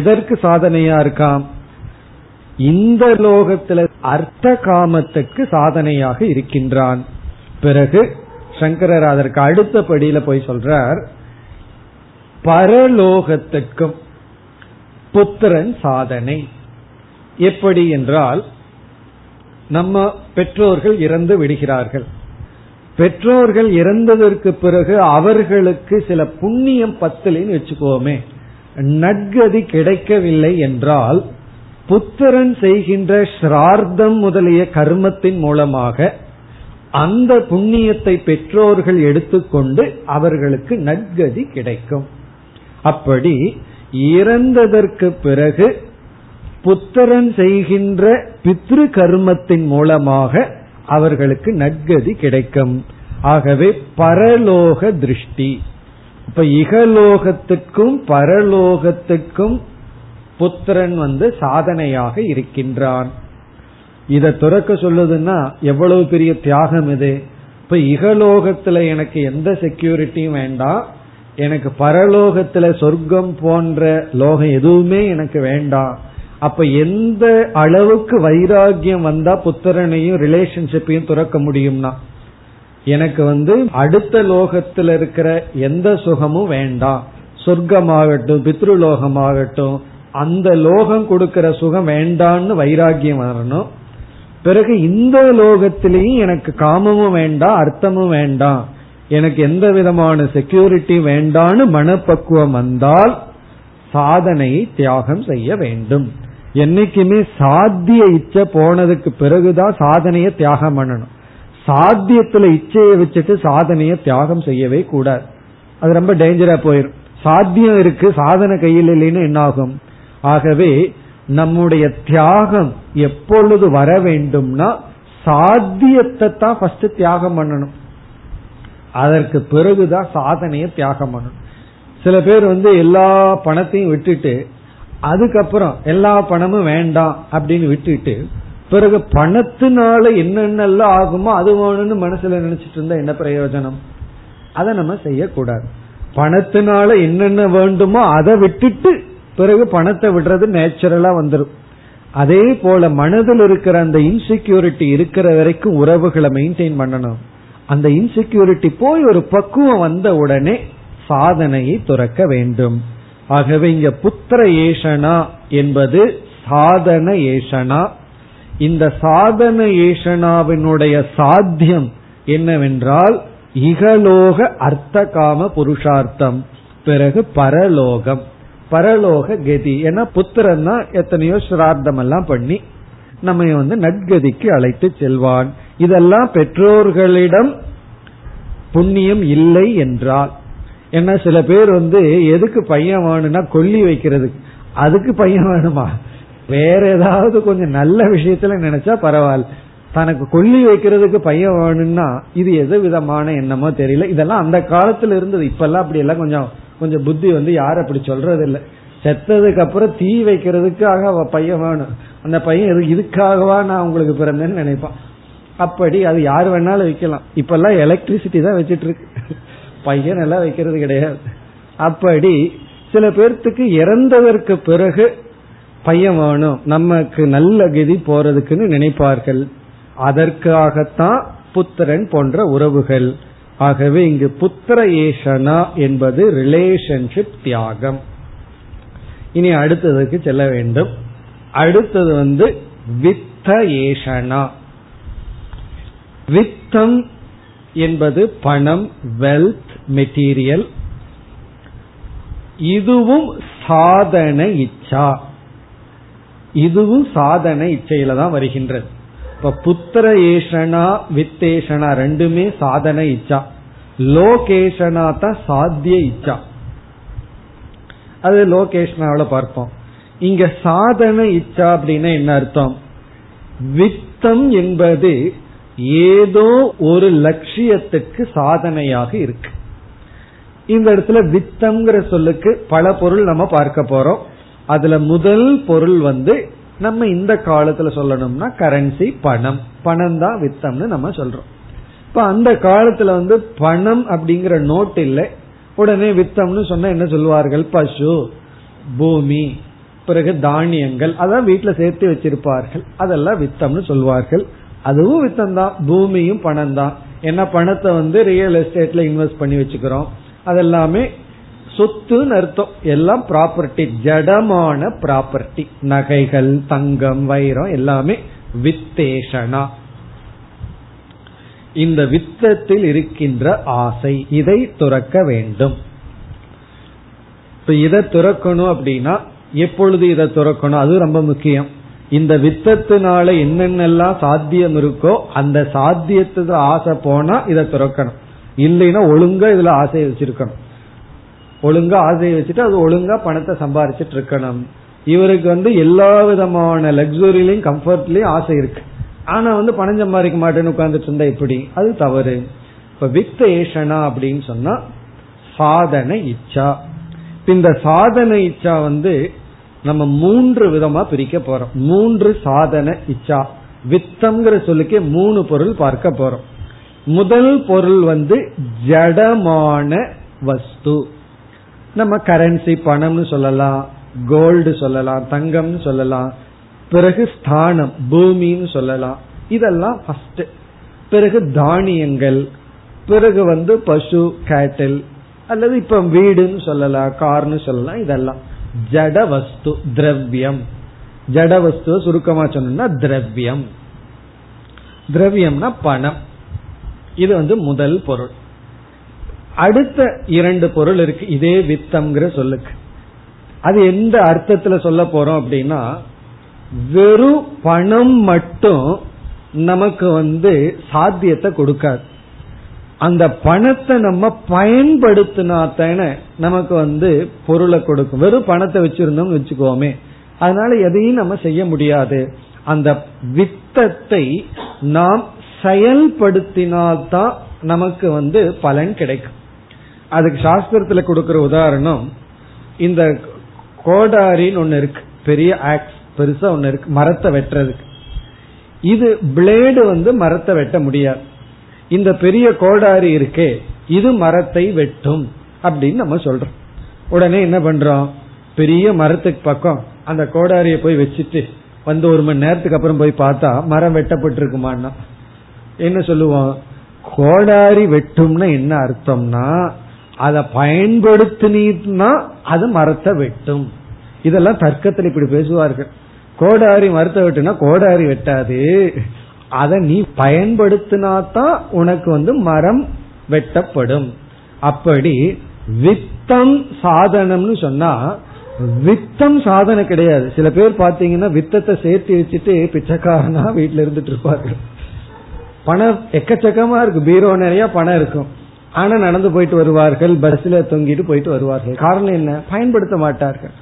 எதற்கு சாதனையா இருக்கான், இந்த லோகத்துல அர்த்த காமத்துக்கு சாதனையாக இருக்கின்றான். பிறகு சங்கரர் அதற்கு அடுத்த படியில போய் சொல்றார், பரலோகத்துக்கும் புத்திரன் சாதனை. எப்படி என்றால், நம்ம பெற்றோர்கள் இறந்து விடுகிறார்கள், பெற்றோர்கள் இறந்ததற்கு பிறகு அவர்களுக்கு சில புண்ணியம் 10ன்னு வச்சுக்கோமே, நற்கதி கிடைக்கவில்லை என்றால் புத்திரன் செய்கின்ற ஸ்ரார்த்தம் முதலிய கர்மத்தின் மூலமாக அந்த புண்ணியத்தை பெற்றோர்கள் எடுத்துக்கொண்டு அவர்களுக்கு நற்கதி கிடைக்கும். அப்படி இறந்ததற்கு பிறகு புத்திரன் செய்கின்ற பித்ரு கர்மத்தின் மூலமாக அவர்களுக்கு நற்கதி கிடைக்கும். ஆகவே பரலோக திருஷ்டி. இப்ப இகலோகத்துக்கும் பரலோகத்துக்கும் புத்திரன் சாதனையாக இருக்கின்றான். இத துறக்க சொல்லுதுன்னா எவ்வளவு பெரிய தியாகம் இது. இப்ப இகலோகத்துல எனக்கு எந்த செக்யூரிட்டியும் வேண்டாம், எனக்கு பரலோகத்துல சொர்க்கம் போன்ற லோகம் எதுவுமே எனக்கு வேண்டாம். அப்ப எந்த அளவுக்கு வைராகியம் வந்தா புத்திரனையும் ரிலேஷன்ஷிப்பையும் துறக்க முடியும்னா, எனக்கு அடுத்த லோகத்துல இருக்கிற எந்த சுகமும் வேண்டாம், சொர்க்கமாகட்டும் பித்ருலோகமாகட்டும் அந்த லோகம் கொடுக்கிற சுகம் வேண்டான்னு வைராகியம் வரணும். பிறகு இந்த லோகத்திலேயும் எனக்கு காமமும் வேண்டாம் அர்த்தமும் வேண்டாம், எனக்கு எந்த விதமான செக்யூரிட்டி வேண்டான்னு மனப்பக்குவம் வந்தால் சாதனையை தியாகம் செய்ய வேண்டும். என்னைக்குமே சாத்திய இச்சை போனதுக்கு பிறகுதான் சாதனையை தியாகம் பண்ணணும். சாத்தியத்துல இச்சையை வச்சுட்டு சாதனையை தியாகம் செய்யவே கூடாது, அது ரொம்ப டேஞ்சரா போயிடும். சாத்தியம் இருக்கு சாதனை கையில் இல்லைன்னு என்ன ஆகும்? ஆகவே நம்முடைய தியாகம் எப்பொழுது வர வேண்டும்னா சாத்தியத்தை தான் ஃபர்ஸ்ட் தியாகம் பண்ணணும், அதற்கு பிறகுதான் சாதனையை தியாகம் பண்ணணும். சில பேர் எல்லா பணத்தையும் விட்டுட்டு அதுக்கப்புறம் எல்லா பணமும் வேண்டாம் அப்படின்னு விட்டுட்டு பிறகு பணத்தினால என்னென்னலாம் ஆகுமோ அது வேணும்னு மனசுல நினைச்சிட்டு இருந்தா என்ன பிரயோஜனம்? அதை நம்ம செய்யக்கூடாது. பணத்தினால என்னென்ன வேண்டுமோ அதை விட்டுட்டு பிறகு பணத்தை விடுறது நேச்சுரலா வந்துடும். அதே போல மனதில் இருக்கிற அந்த இன்செக்யூரிட்டி இருக்கிற வரைக்கும் உறவுகளை மெயின்டைன் பண்ணணும். அந்த இன்செக்யூரிட்டி போய் ஒரு பக்குவம் வந்த உடனே சாதனையை துறக்க வேண்டும். ஆகவே இங்க புத்திர ஏஷனா என்பது சாதன ஏஷனா. இந்த சாதன ஏஷனாவினுடைய சாத்தியம் என்னவென்றால் இகலோக அர்த்தகாம புருஷார்த்தம், பிறகு பரலோகம், பரலோக கதி. ஏன்னா புத்திரன் தான் எத்தனையோ சிரார்த்தம் எல்லாம் பண்ணி நம்ம நற்கதிக்கு அழைத்து செல்வான். இதெல்லாம் பெற்றோர்களிடம் புண்ணியம் இல்லை என்றால் என்ன? சில பேர் எதுக்கு பையன் வேணும்னா கொல்லி வைக்கிறதுக்கு, அதுக்கு பையன் வேணுமா? வேற ஏதாவது கொஞ்சம் நல்ல விஷயத்துல நினைச்சா பரவாயில்ல, தனக்கு கொல்லி வைக்கிறதுக்கு பையன் வேணும்னா இது எது விதமான என்னமோ தெரியல. இதெல்லாம் அந்த காலத்துல இருந்தது, இப்பெல்லாம் அப்படி எல்லாம் கொஞ்சம் புத்தி யாரும் அப்படி சொல்றது இல்ல. செத்ததுக்கு அப்புறம் தீ வைக்கிறதுக்காக பையன் வேணும், அந்த பையன் இதுக்காகவா நான் உங்களுக்கு பிறந்தேன்னு நினைப்பான். அப்படி அது யாரு வேணாலும் வைக்கலாம். இப்ப எல்லாம் எலக்ட்ரிசிட்டி தான் வச்சிட்டு இருக்கு, பையன் எல்லாம் வைக்கிறது கிடையாது. அப்படி சில பேர்த்துக்கு இறந்ததற்கு பிறகு பையன் வேணும் நமக்கு நல்ல கதி போறதுக்குன்னு நினைப்பார்கள். அதற்காகத்தான் புத்திரன் போன்ற உறவுகள். ஆகவே இங்கு புத்திர ஏஷனா என்பது ரிலேஷன்ஷிப் தியாகம். இனி அடுத்ததுக்கு செல்ல வேண்டும். அடுத்தது வித்த ஏஷனா. வித்தம் என்பது பணம், வெல்த், மெட்டீரியல். இதுவும் சாதன இச்சா, இதுவும் சாதன இச்சையில தான் வருகின்றது. இப்ப புத்திர ஏஷனா வித்தேஷனா ரெண்டுமே சாதன இச்சா. லோகேஷனா தான் சாத்திய இச்சா, அது லோகேஷனாவில பார்ப்போம். இங்க சாதன இச்சா அப்படின்னா என்ன அர்த்தம்? வித்தம் என்பது ஏதோ ஒரு லட்சியத்துக்கு சாதனையாக இருக்கு. இந்த இடத்துல வித்தம்ங்கிற சொல்லுக்கு பல பொருள் நம்ம பார்க்க போறோம். அதுல முதல் பொருள் நம்ம இந்த காலத்துல சொல்லணும்னா கரன்சி, பணம். பணம் தான் வித்தம்னு நம்ம சொல்றோம். இப்ப அந்த காலத்துல பணம் அப்படிங்கிற நோட் இல்லை, உடனே வித்தம்னு சொன்னா என்ன சொல்வார்கள்? பசு, பூமி, பிறகு தானியங்கள், அதான் வீட்டுல சேர்த்து வச்சிருப்பார்கள், அதெல்லாம் வித்தம்னு சொல்வார்கள். அதுவும் வித்தம் தான், பூமியும் பணம் தான். ஏன்னா பணத்தை ரியல் எஸ்டேட்ல இன்வெஸ்ட் பண்ணி வச்சுக்கிறோம், அதெல்லாமே சொத்துன்னு அர்த்தம். எல்லாம் ப்ராப்பர்ட்டி, ஜடமான ப்ராப்பர்ட்டி, நகைகள், தங்கம், வைரம், எல்லாமே வித்தேஷனா. இந்த வித்தத்தில் இருக்கின்ற ஆசை, இதை துறக்க வேண்டும். இப்ப இதை துறக்கணும் அப்படின்னா எப்பொழுது இதை துறக்கணும்? அது ரொம்ப முக்கியம். இந்த வித்தத்தினால என்னென்னலாம் சாத்தியம் இருக்கோ அந்த சாத்தியத்துக்கு ஆசை போனா இதை துறக்கணும். இல்லைன்னா ஒழுங்கா இதுல ஆசையை வச்சிருக்கணும், ஒழுங்கா ஆசையை வச்சுட்டு அது ஒழுங்கா பணத்தை சம்பாரிச்சிட்டு இருக்கணும். இவருக்கு எல்லா விதமான லக்ஸுரியிலையும் கம்ஃபர்ட்லயும் ஆசை இருக்கு, ஆனா பணம் சம்பாதிக்க மாட்டேன்னு உட்கார்ந்துட்டு இருந்தா இப்படி அது தவறு. இப்ப வித்த ஏஷனா அப்படின்னு சொன்னா சாதனை இச்சா. இந்த சாதனை இச்சா நம்ம மூன்று விதமா பிரிக்க போறோம். மூன்று சாதனை இச்சா, வித்தம்ங்கிற சொல்லுக்கே மூணு பொருள் பார்க்க போறோம். முதல் பொருள் ஜடமான வஸ்து. நம்ம கரன்சி பணம்னு சொல்லலாம், கோல்டு சொல்லலாம், தங்கம்னு சொல்லலாம், பிறகு ஸ்தானம் பூமின்னு சொல்லலாம். இதெல்லாம் ஃபர்ஸ்ட். பிறகு தானியங்கள், பிறகு பசு கேட்டில், அல்லது இப்ப வீடுன்னு சொல்லலாம், கார்னு சொல்லலாம். இதெல்லாம் ஜட வஸ்து, திரவியம். ஜட வஸ்து சுருக்கமா சொன்னா திரவியம். திரவியம்னா பணம். இது முதல் பொருள். அடுத்த இரண்டு பொருள் இருக்கு இதே வித்தம்ங்கிற சொல்லுக்கு. அது எந்த அர்த்தத்துல சொல்ல போறோம் அப்படின்னா, வெறும் பணம் மட்டும் நமக்கு சாத்தியத்தை கொடுக்காது. அந்த பணத்தை நம்ம பயன்படுத்தினாத்தான நமக்கு பொருளை கொடுக்கும். வெறும் பணத்தை வச்சிருந்தோம்னு வச்சுக்கோமே, அதனால எதையும் நம்ம செய்ய முடியாது. அந்த வித்தத்தை நாம் செயல்படுத்தினால்தான் நமக்கு பலன் கிடைக்கும். அதுக்கு சாஸ்திரத்துல கொடுக்கிற உதாரணம், இந்த கோடாரின்னு ஒண்ணு இருக்கு, பெரிய ஆக்ஸ் பெருசா ஒண்ணு இருக்கு மரத்தை வெட்டுறதுக்கு. இது பிளேடு மரத்தை வெட்ட முடியாது. இந்த பெரிய கோடாரி இருக்கே இது மரத்தை வெட்டும் அப்படின்னு நம்ம சொல்றோம். உடனே என்ன பண்றோம், பெரிய மரத்துக்கு பக்கம் அந்த கோடாரியை போய் வச்சுட்டு ஒரு மணி நேரத்துக்கு அப்புறம் போய் பார்த்தா மரம் வெட்டப்பட்டிருக்குமான்னா என்ன சொல்லுவோம்? கோடாரி வெட்டும்னா என்ன அர்த்தம்னா, அதை பயன்படுத்தினா அது மரத்தை வெட்டும். இதெல்லாம் தர்க்கத்துல இப்படி பேசுவார்கள். கோடாரி மரத்தை வெட்டுனா கோடாரி வெட்டாது, அதை நீ பயன்படுத்தினாதான் உனக்கு மரம் வெட்டப்படும். அப்படி வித்தம் சாதனம்னு சொன்னா வித்தம் சாதனை கிடையாது. சில பேர் பாத்தீங்கன்னா வித்தத்தை சேர்த்து வச்சுட்டு பிச்சைக்காரனா வீட்டுல இருந்துட்டு இருப்பார்கள். பணம் எக்கச்சக்கமா இருக்கும், பீரோ நிறைய பணம் இருக்கும், ஆனா நடந்து போயிட்டு வருவார்கள், பஸ்ல தொங்கிட்டு போயிட்டு வருவார்கள். காரணம் என்ன? பயன்படுத்த மாட்டார்கள்.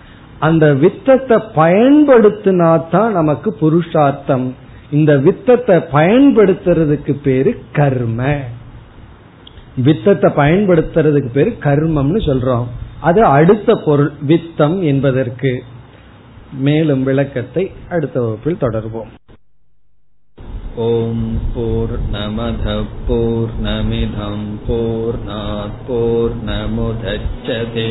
அந்த வித்தத்தை பயன்படுத்தினாதான் நமக்கு புருஷார்த்தம். இந்த வித்தத்தை பயன்படுத்துறதுக்கு பேரு கர்ம. வித்தத்தை பயன்படுத்துறதுக்கு பேரு கர்மம்னு சொல்றோம். அது அடுத்த பொருள் வித்தம் என்பதற்கு. மேலும் விளக்கத்தை அடுத்த வகுப்பில் தொடர்வோம். ஓம் பூர்ணமத் பூர்ணமிதம் பூர்ணாத் பூர்ணமுதச்யதே